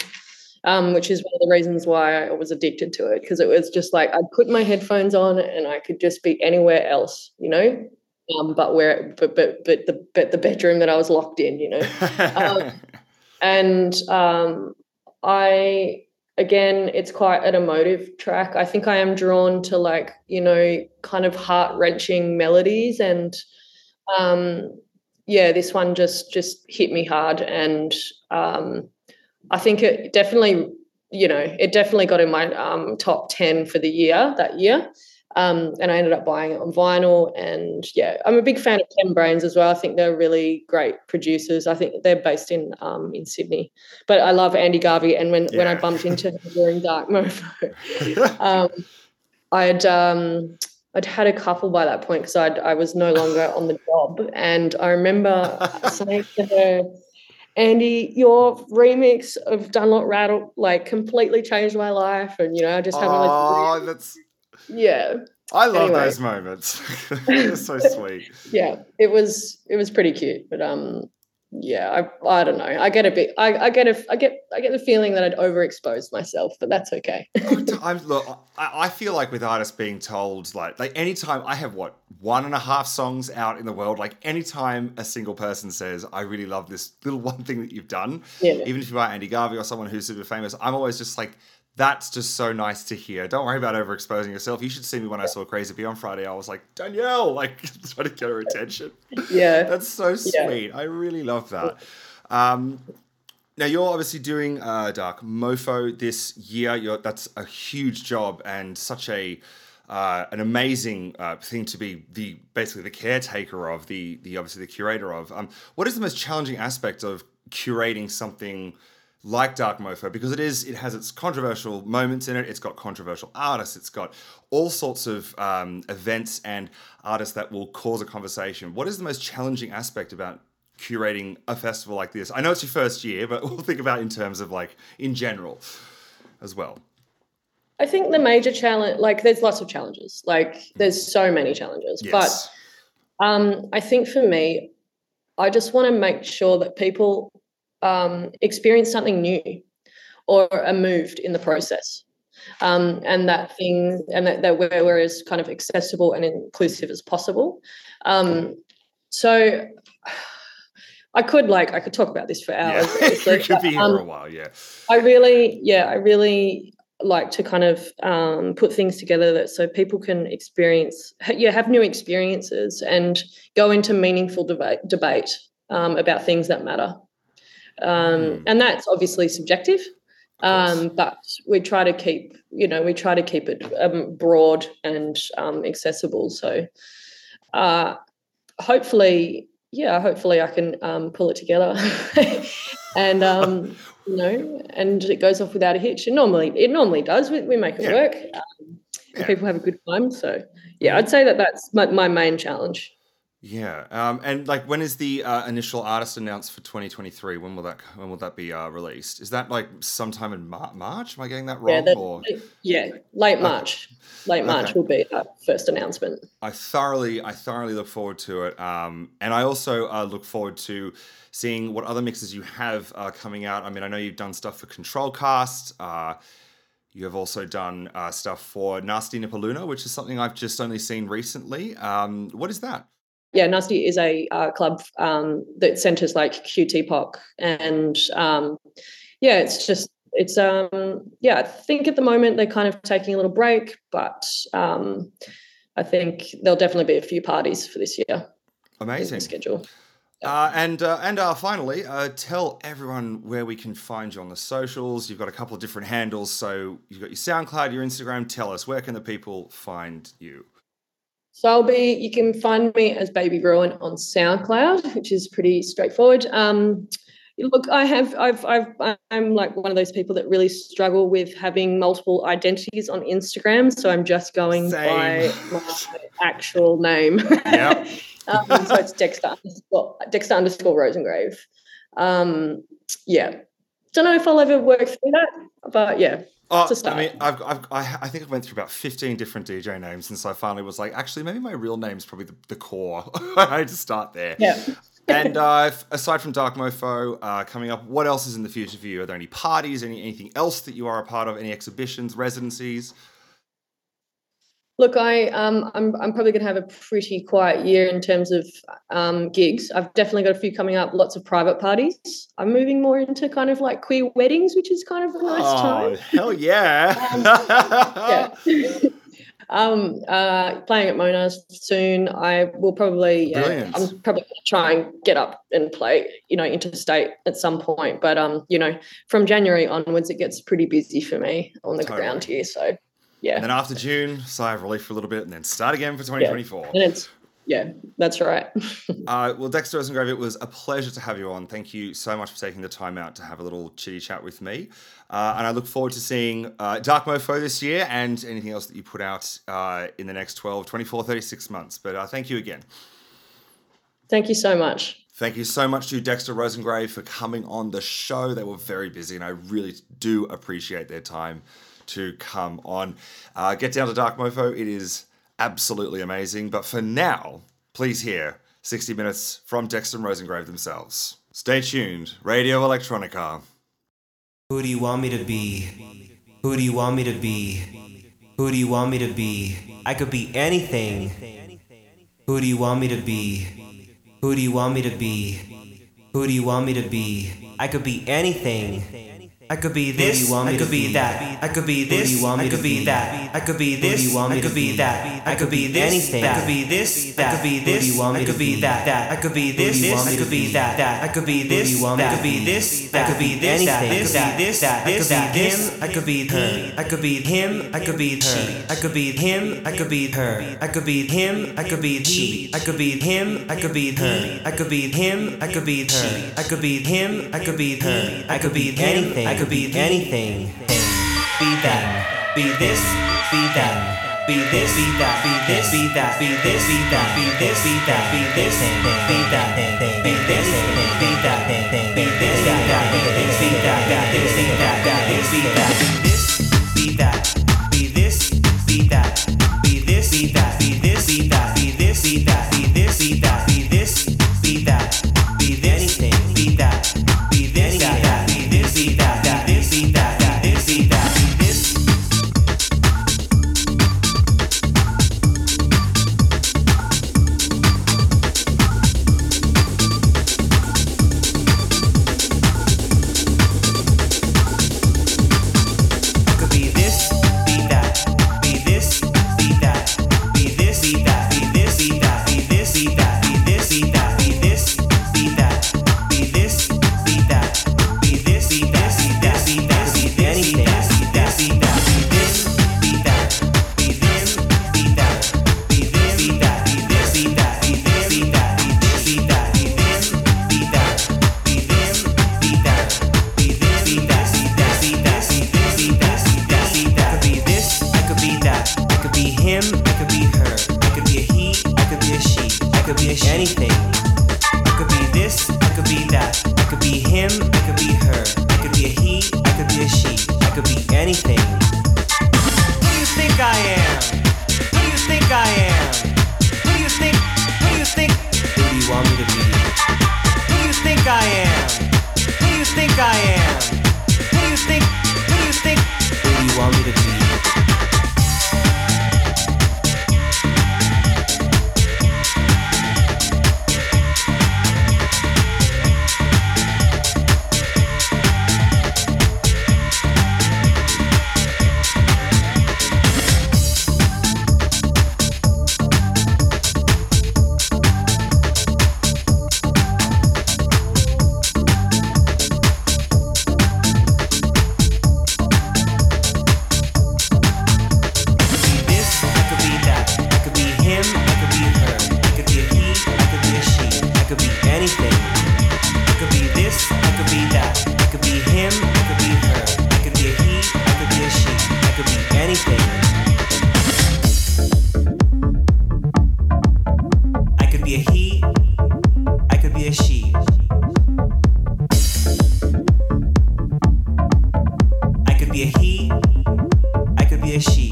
um, which is one of the reasons why I was addicted to it, because it was just like I'd put my headphones on and I could just be anywhere else, you know, um, but where, but, but, but, the, but the bedroom that I was locked in, you know. um, and um, I, again, it's quite an emotive track. I think I am drawn to like, you know, kind of heart-wrenching melodies and, Um, yeah, this one just just hit me hard, and um, I think it definitely, you know, it definitely got in my um, top ten for the year that year. Um, and I ended up buying it on vinyl, and yeah, I'm a big fan of Ten Brains as well. I think they're really great producers. I think they're based in um, in Sydney, but I love Andy Garvey. And when, yeah. when I bumped into him during Dark Mofo, um, I'd um, I'd had a couple by that point because I I was no longer on the job, and I remember saying to her, Andy, your remix of Dunlop Rattle like completely changed my life, and you know I just haven't. Oh, really- that's. Yeah. I love anyway. those moments. They're so sweet. Yeah. It was it was pretty cute. But um yeah, I I don't know. I get a bit I, I get a I get I get the feeling that I'd overexposed myself, but that's okay. I look I, I feel like with artists being told like like anytime I have what one and a half songs out in the world, like anytime a single person says, I really love this little one thing that you've done, yeah. even if you are Andy Garvey or someone who's super famous, I'm always just like, that's just so nice to hear. Don't worry about overexposing yourself. You should see me when I saw Crazy P on Friday. I was like, Danielle, like, trying to get her attention. Yeah. That's so sweet. Yeah. I really love that. Um, now, you're obviously doing uh, Dark Mofo this year. You're, that's a huge job and such a uh, an amazing uh, thing to be the basically the caretaker of, the the obviously the curator of. Um, what is the most challenging aspect of curating something like Dark Mofo, because it is, it has its controversial moments in it. It's got controversial artists. It's got all sorts of um, events and artists that will cause a conversation. What is the most challenging aspect about curating a festival like this? I know it's your first year, but we'll think about it in terms of like in general as well. I think the major challenge, like there's lots of challenges, like there's so many challenges, yes. but um, I think for me, I just want to make sure that people Um, experience something new or are moved in the process, um, and that thing and that, that we're, we're as kind of accessible and inclusive as possible. Um, so I could like I could talk about this for hours. Yeah. It could be here um, for a while, yeah. I really, yeah, I really like to kind of um, put things together that so people can experience, yeah, have new experiences and go into meaningful deba- debate um, about things that matter. Um, and that's obviously subjective, um, but we try to keep, you know, we try to keep it um, broad and um, accessible. So uh, hopefully, yeah, hopefully I can um, pull it together and, um, you know, and it goes off without a hitch. It normally, it normally does. We, we make it yeah. work. Um, yeah. People have a good time. So, yeah, I'd say that that's my, my main challenge. Yeah, um, and like, when is the uh, initial artist announced for twenty twenty-three? When will that when will that be uh, released? Is that like sometime in Mar- March? Am I getting that wrong? Yeah, that, or? yeah late March. Okay. Late March okay. will be our first announcement. I thoroughly, I thoroughly look forward to it, um, and I also uh, look forward to seeing what other mixes you have uh, coming out. I mean, I know you've done stuff for Control Cast. Uh, You have also done uh, stuff for Nasty Nippaluna, which is something I've just only seen recently. Um, what is that? Yeah, Nasty is a uh, club um, that centres like Q T P O C and um, yeah, it's just it's um, yeah. I think at the moment they're kind of taking a little break, but um, I think there'll definitely be a few parties for this year. Amazing schedule. Uh, and uh, and uh, finally, uh, tell everyone where we can find you on the socials. You've got a couple of different handles, so you've got your SoundCloud, your Instagram. Tell us, where can the people find you? So I'll be, you can find me as Baby Ruin on SoundCloud, which is pretty straightforward. Um, look, I have, I've, I've, I'm like one of those people that really struggle with having multiple identities on Instagram. So I'm just going Same. by my actual name. Yep. um, so it's Dexter underscore, Dexter underscore Rosengrave. Um, yeah. Don't know if I'll ever work through that, but yeah. Oh, I mean, I've, I've, I, I think I went through about fifteen different D J names since I finally was like, actually, maybe my real name's probably the, the core. I had to start there. Yeah. and uh, aside from Dark Mofo uh, coming up, what else is in the future for you? Are there any parties, any anything else that you are a part of? Any exhibitions, residencies? Look, I, um, I'm I'm probably going to have a pretty quiet year in terms of um, gigs. I've definitely got a few coming up, lots of private parties. I'm moving more into kind of like queer weddings, which is kind of a nice oh, time. Oh, hell yeah. um, yeah. Um, uh, playing at Mona's soon. I will probably, yeah, I'm probably going to try and get up and play, you know, interstate at some point. But, um, you know, from January onwards, it gets pretty busy for me on the totally. ground here. So, yeah. And then after June, sigh of relief for a little bit and then start again for twenty twenty-four. Yeah. And it's, yeah, that's right. uh, well, Dexter Rosengrave, it was a pleasure to have you on. Thank you so much for taking the time out to have a little chitty chat with me. Uh, and I look forward to seeing uh, Dark Mofo this year and anything else that you put out uh, in the next twelve, twenty-four, thirty-six months. But uh, thank you again. Thank you so much. Thank you so much to Dexter Rosengrave for coming on the show. They were very busy and I really do appreciate their time to come on. Uh, get down to Dark Mofo. It is absolutely amazing. But for now, please hear sixty Minutes from Dexter and Rosengrave themselves. Stay tuned. Radio Electronica. Who do you want me to be? Who do you want me to be? Who do you want me to be? I could be anything. Who do you want me to be? Who do you want me to be? Who do you want me to be? I could be anything. I could be this, I could be that, I could be this, I could be that, I could be this, I could be that, I could be this, I could be this, I could be this, I could be that, I could be this, I could be that, I could be this, I could be this, I could be this, this, that, I could be him, I could be her, I could be him, I could be her, I could be him, I could be her, I could be him, I could be she, I could be him, I could be her, I could be him, I could be her, I could be him, I could be her, I could be anything. Could be anything. Be that. Be this. Be that. Be this. Be that. Be this. Be that. Be this. Be that. Be this. Be that. Be this. Be that. Be this. Be that. Be this. Be that. Be this. Be that. Be this. Be that. Be this. Be that. Be that. Be this. Be that. Be this. Be that. Be this. Be that. Be this. Be that. Be this. Be that. Be this. Be that. Be anything. Be that. Be this. Be that. Be this. Be that. I could be a he, I could be a she.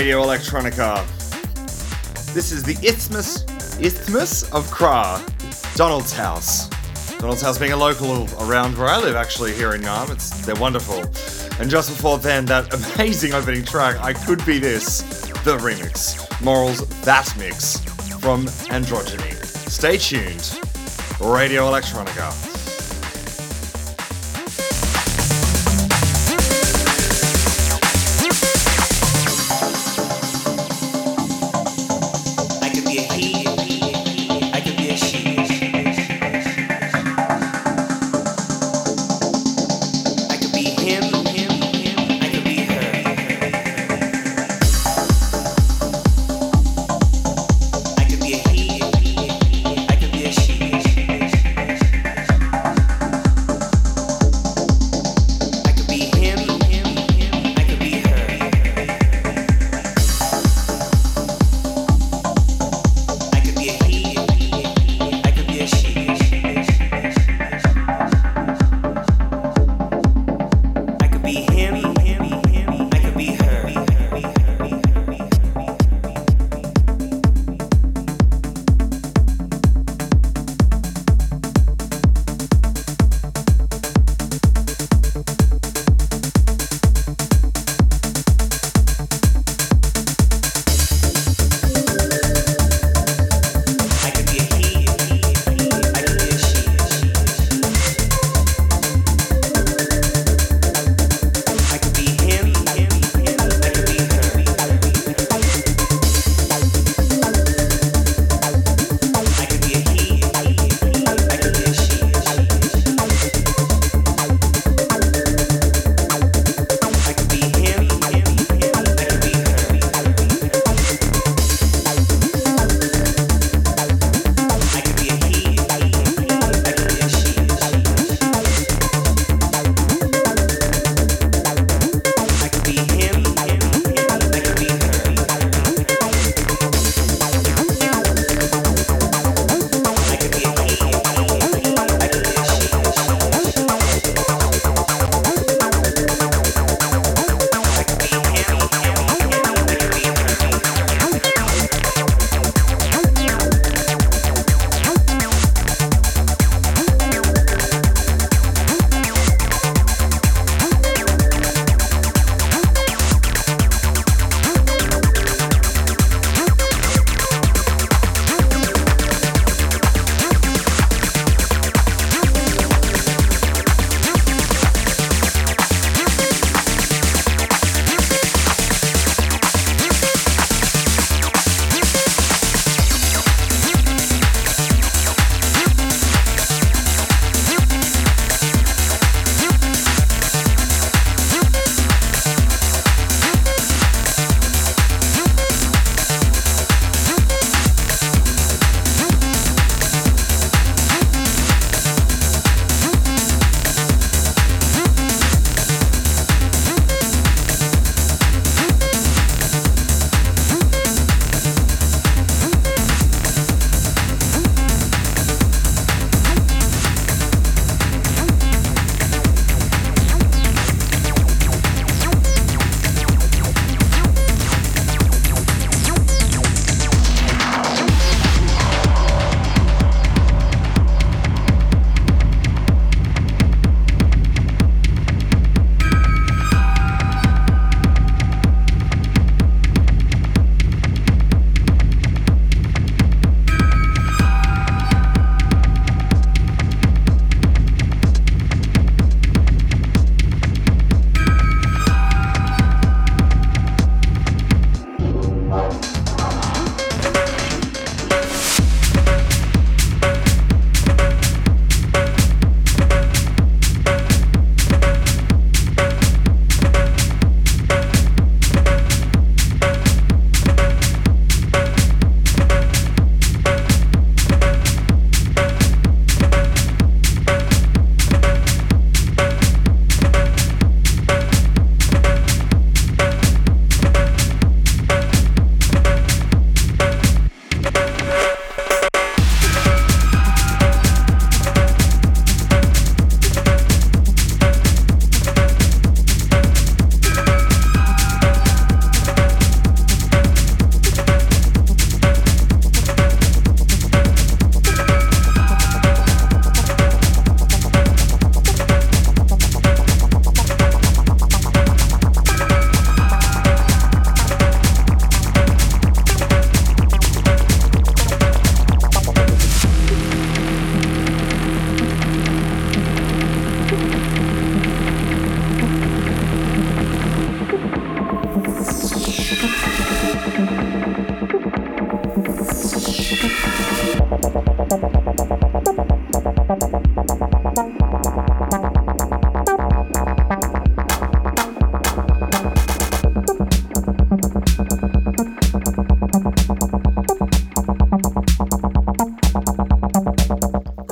Radio Electronica. This is the Isthmus, Isthmus of Kra, Donald's House. Donald's House being a local around where I live, actually, here in Nam. It's, they're wonderful. And just before then, that amazing opening track, I Could Be This, the remix. Morals, that mix from Androgyny. Stay tuned. Radio Electronica.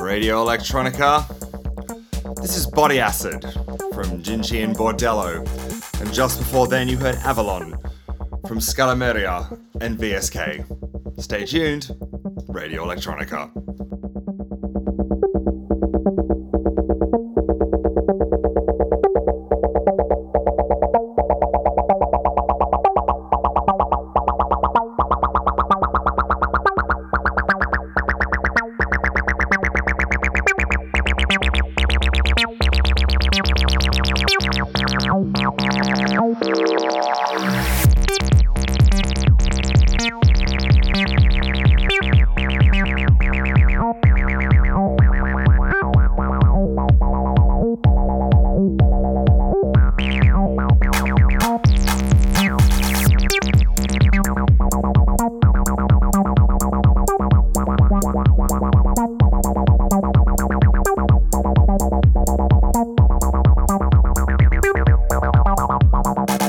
Radio Electronica. This is Body Acid from Ginchi and Bordello, and just before then you heard Avalon from Scalameria and V S K. Stay tuned, Radio Electronica. Bye.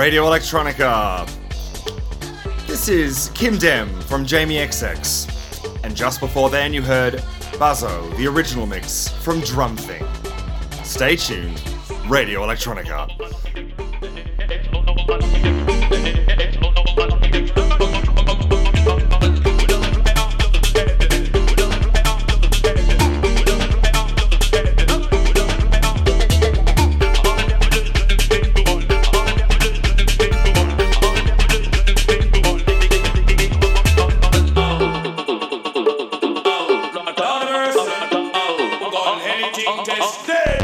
Radio Electronica. This is Kim Dem from Jamie X X. And just before then you heard Bazo, the original mix from Drum Thing. Stay tuned, Radio Electronica. Anything that's dead.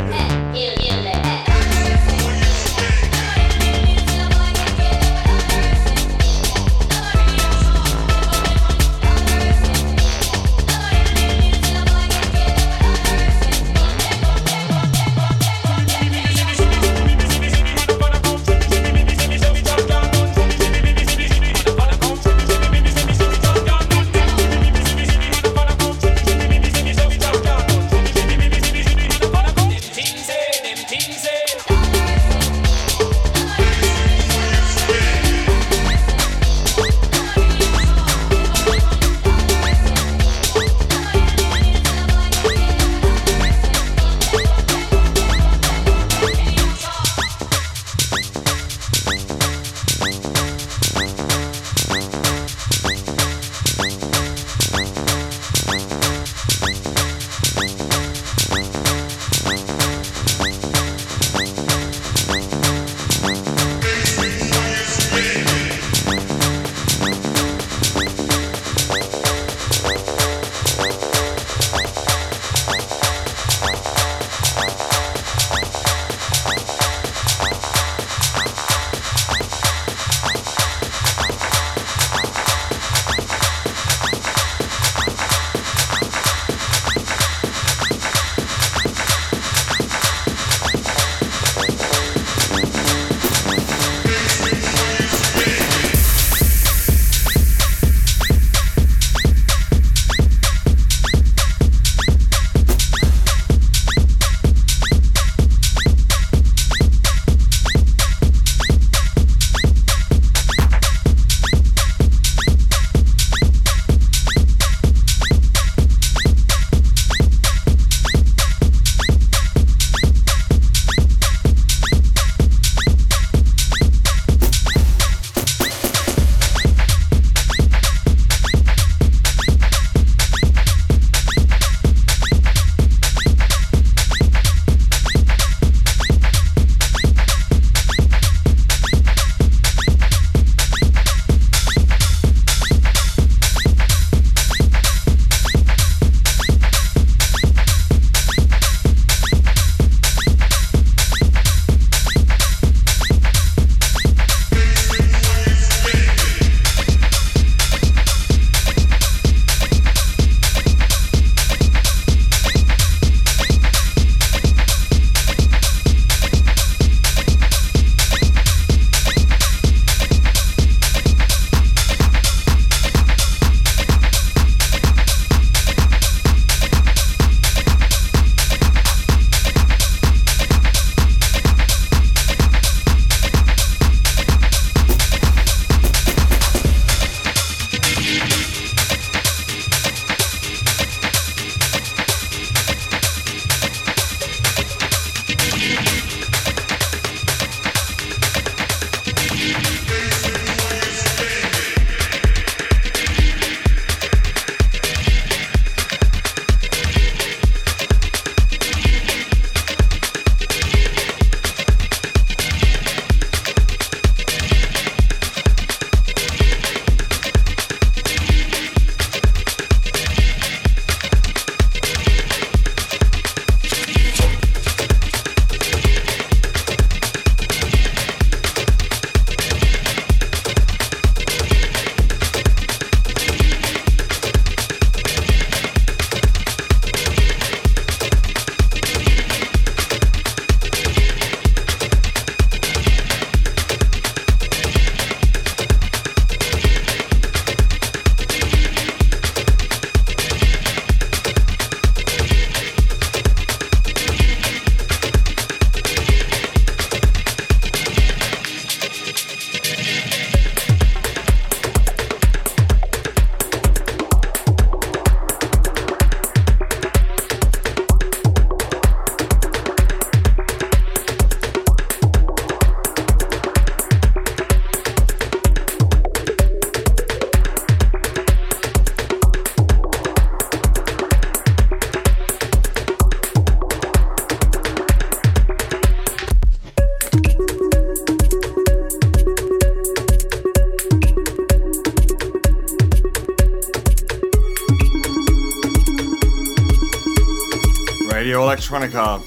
Electronica.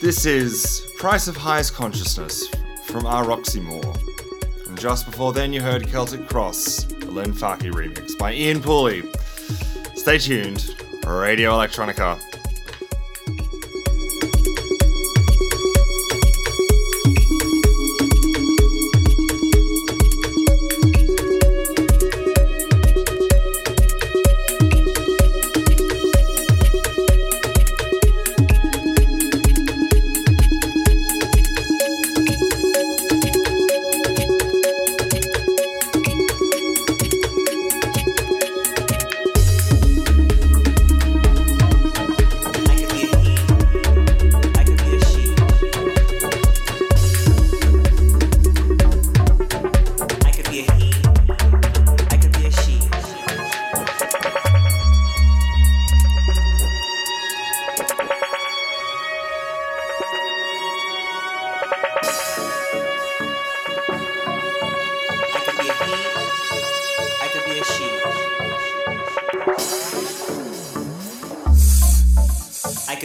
This is Price of Highest Consciousness from R. Roxymore. And just before then you heard Celtic Cross, the Len Farkey remix by Ian Pooley. Stay tuned, Radio Electronica. I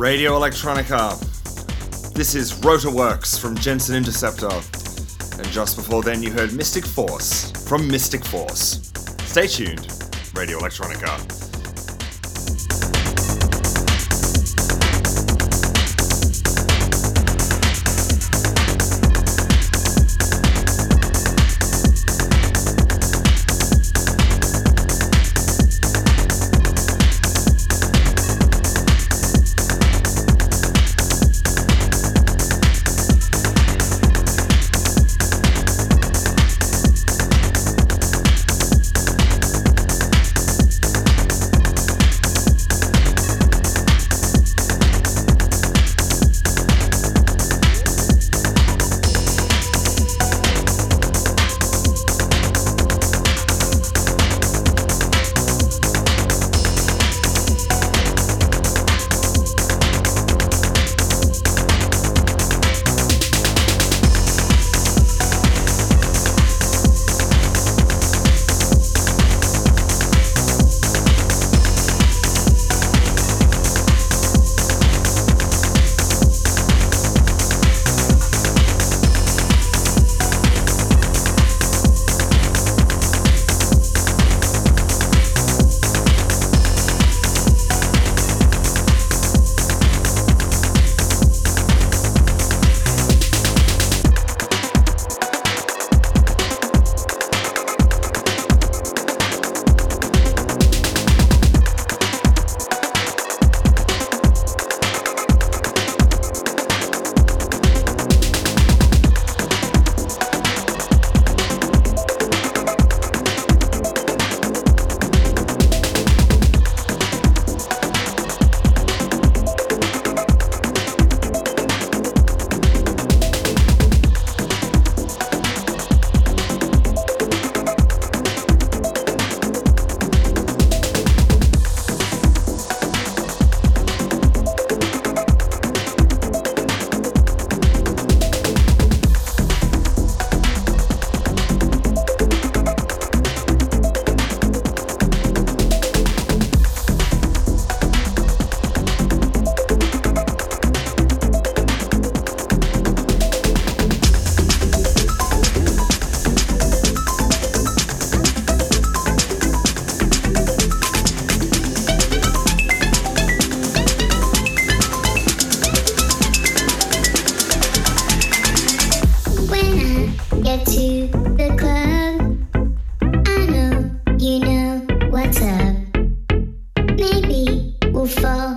Radio Electronica. This is Rotorworks from Jensen Interceptor. And just before then you heard Mystic Force from Mystic Force. Stay tuned, Radio Electronica. I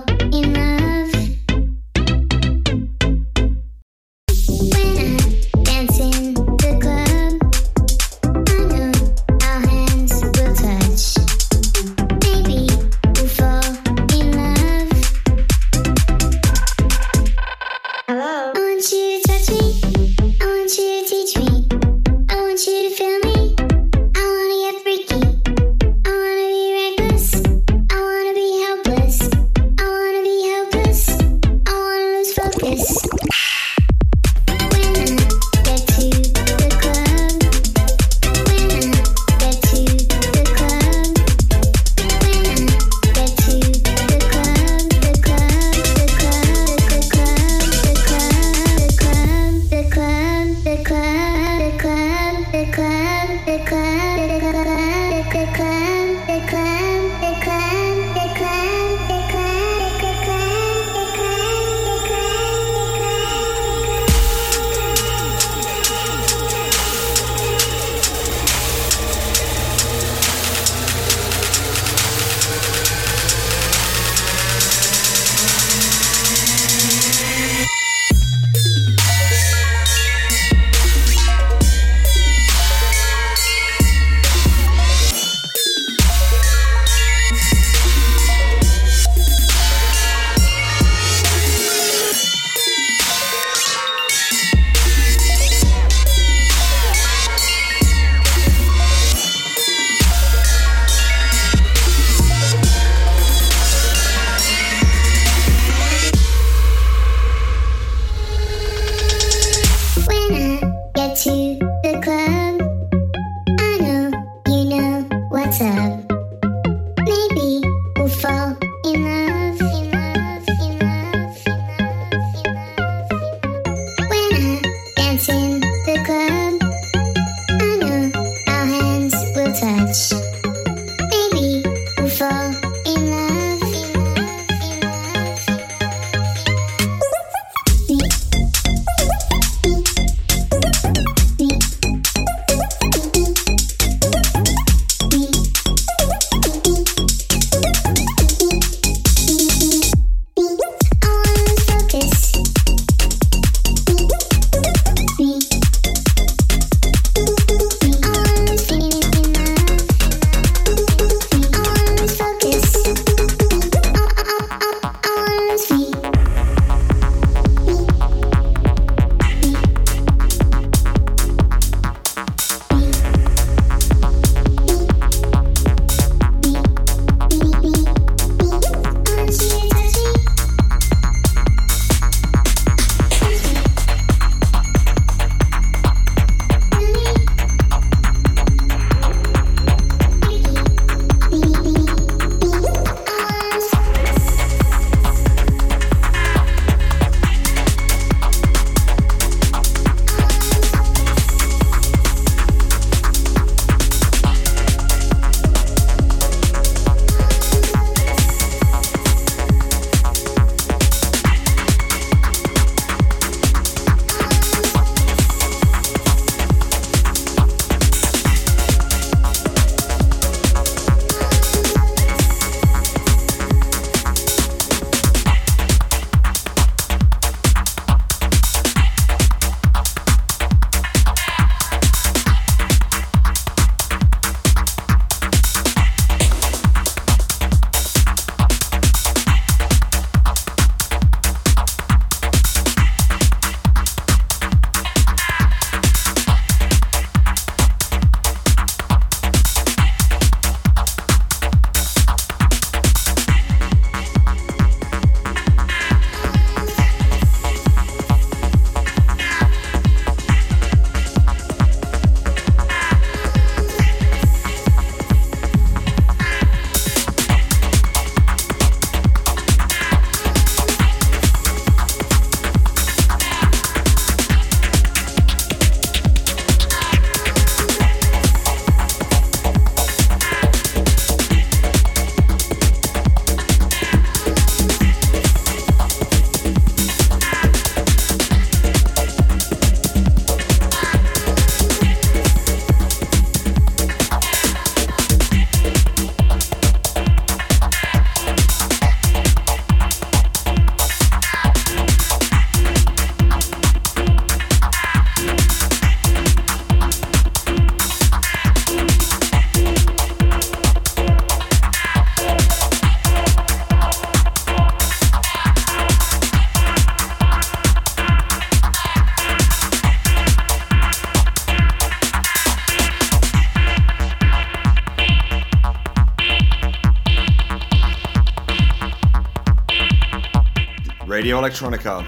Radio Electronica.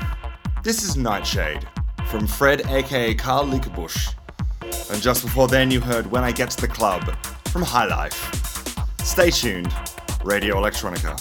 This is Nightshade from Fred aka Carl Lickerbush. And just before then you heard When I Get to the Club from High Life. Stay tuned, Radio Electronica.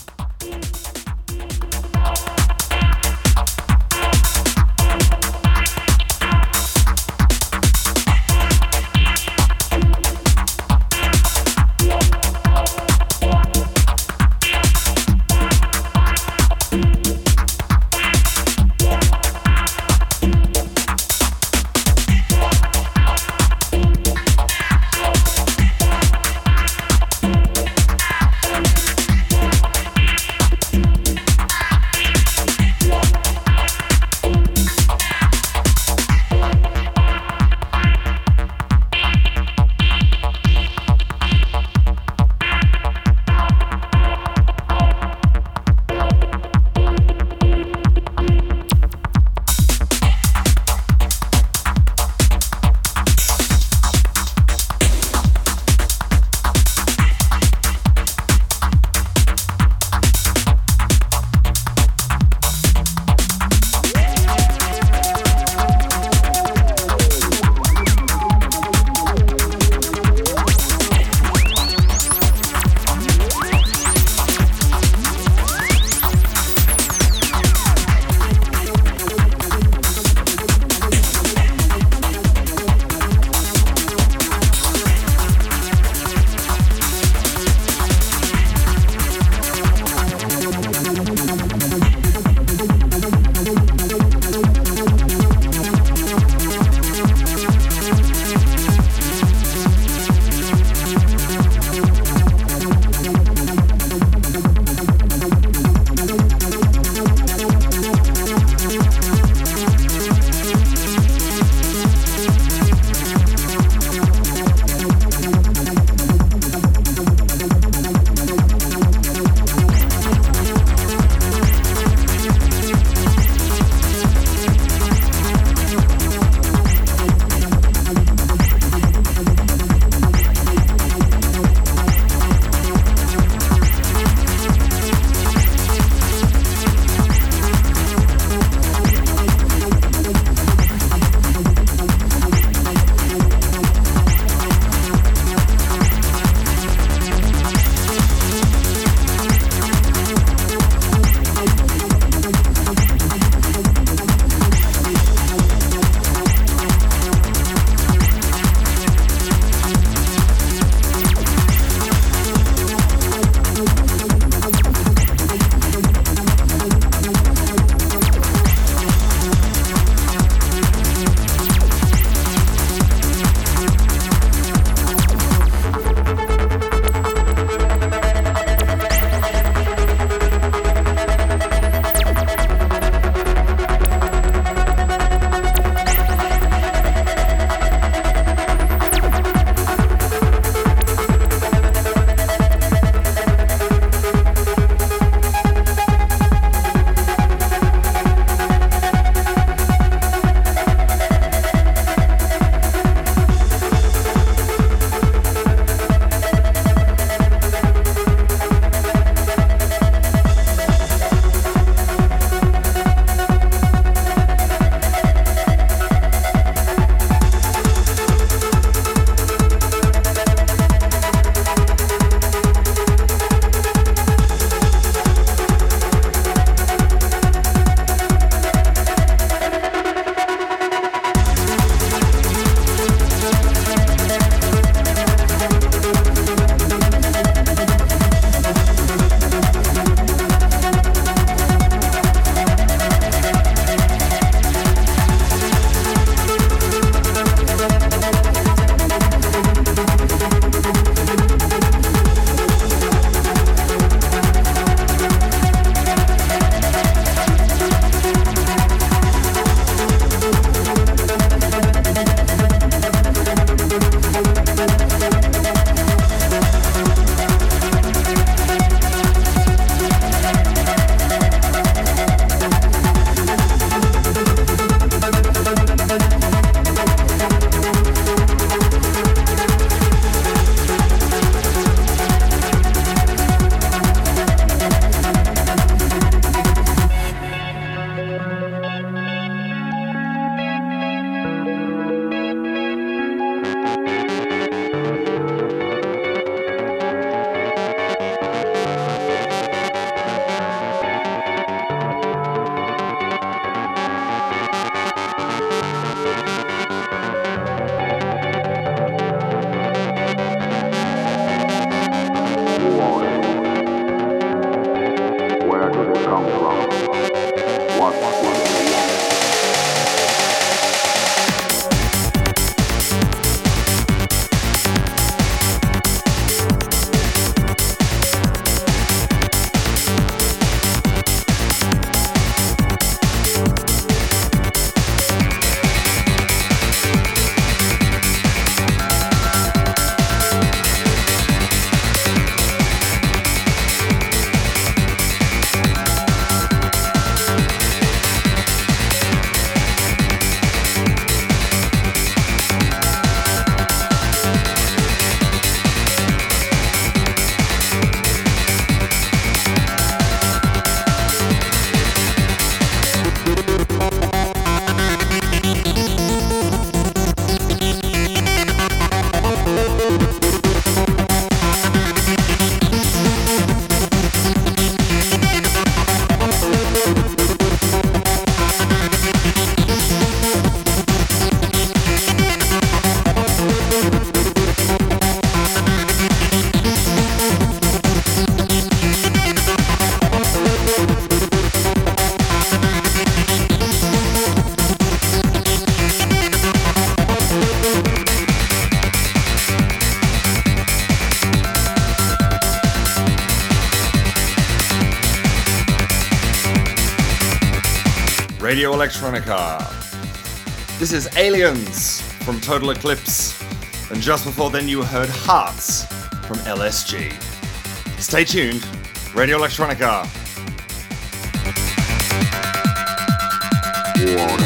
Radio Electronica. This is Aliens from Total Eclipse, and just before then you heard Hearts from L S G. Stay tuned, Radio Electronica. Whoa.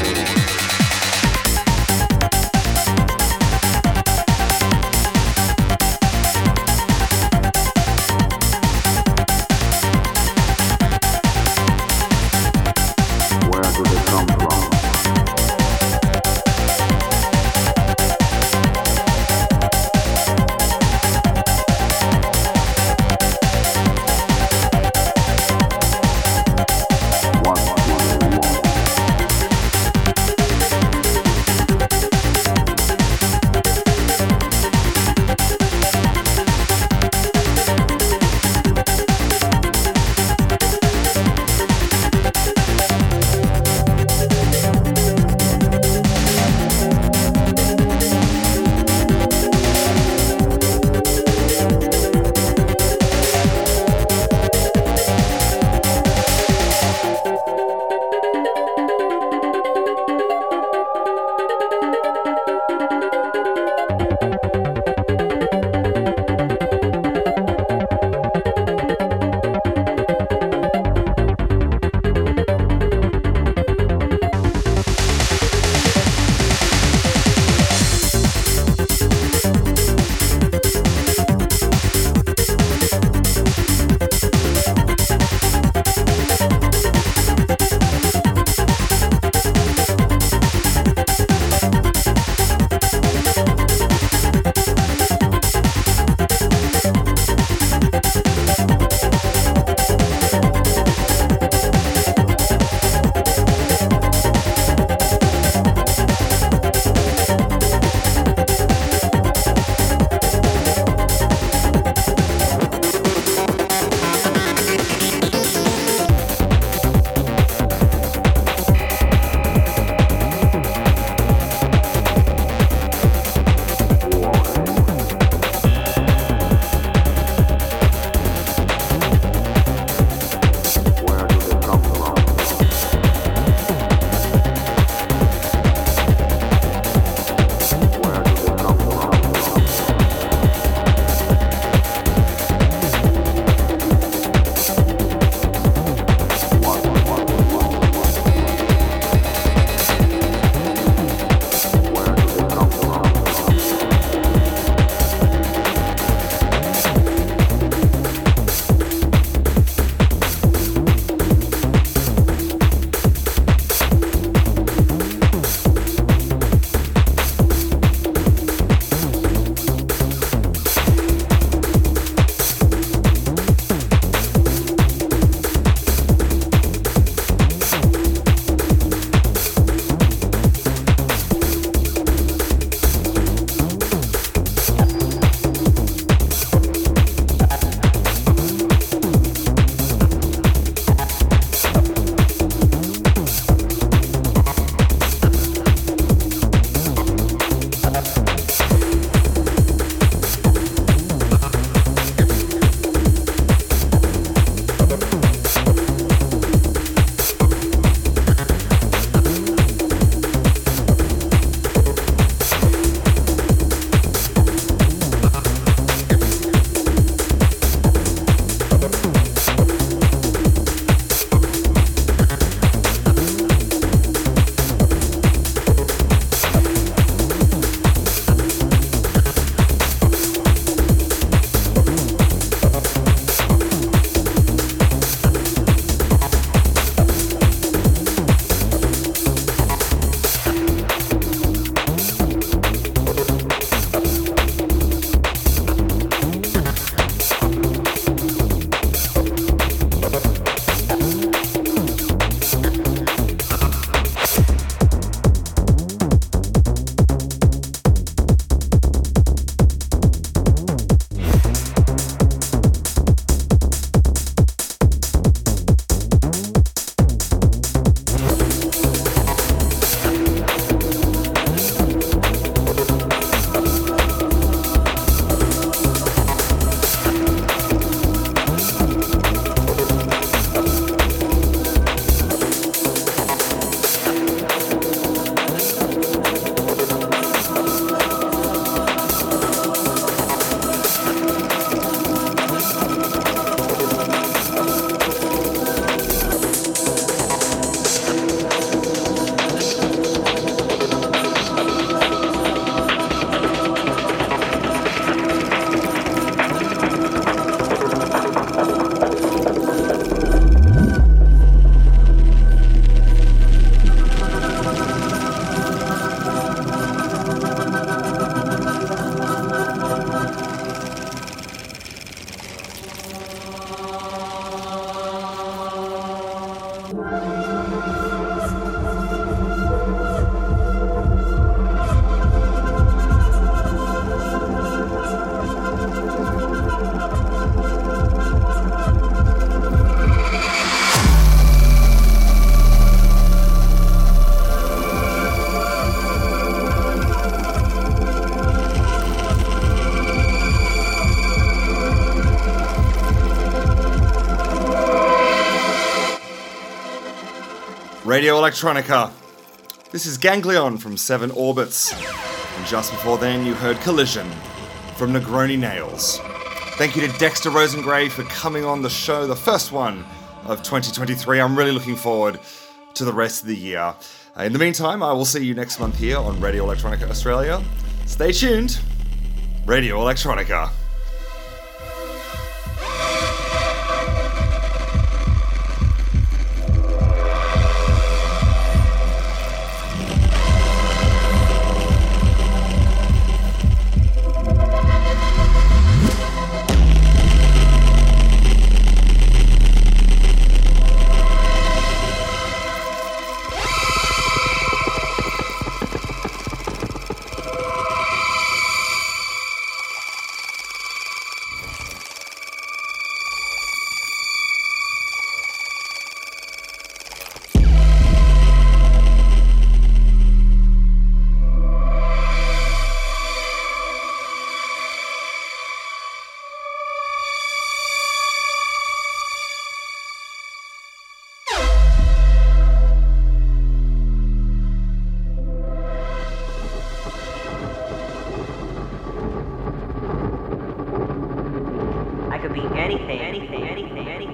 Radio Electronica. This is Ganglion from Seven Orbits. And just before then you heard Collision from Negroni Nails. Thank you to Dexter Rosengrave for coming on the show, the first one of twenty twenty-three. I'm really looking forward to the rest of the year. In the meantime, I will see you next month here on Radio Electronica Australia. Stay tuned. Radio Electronica.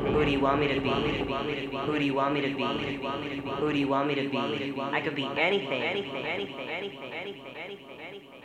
Who do you want me to be? I could be anything, anything, anything, anything, anything, anything, anything.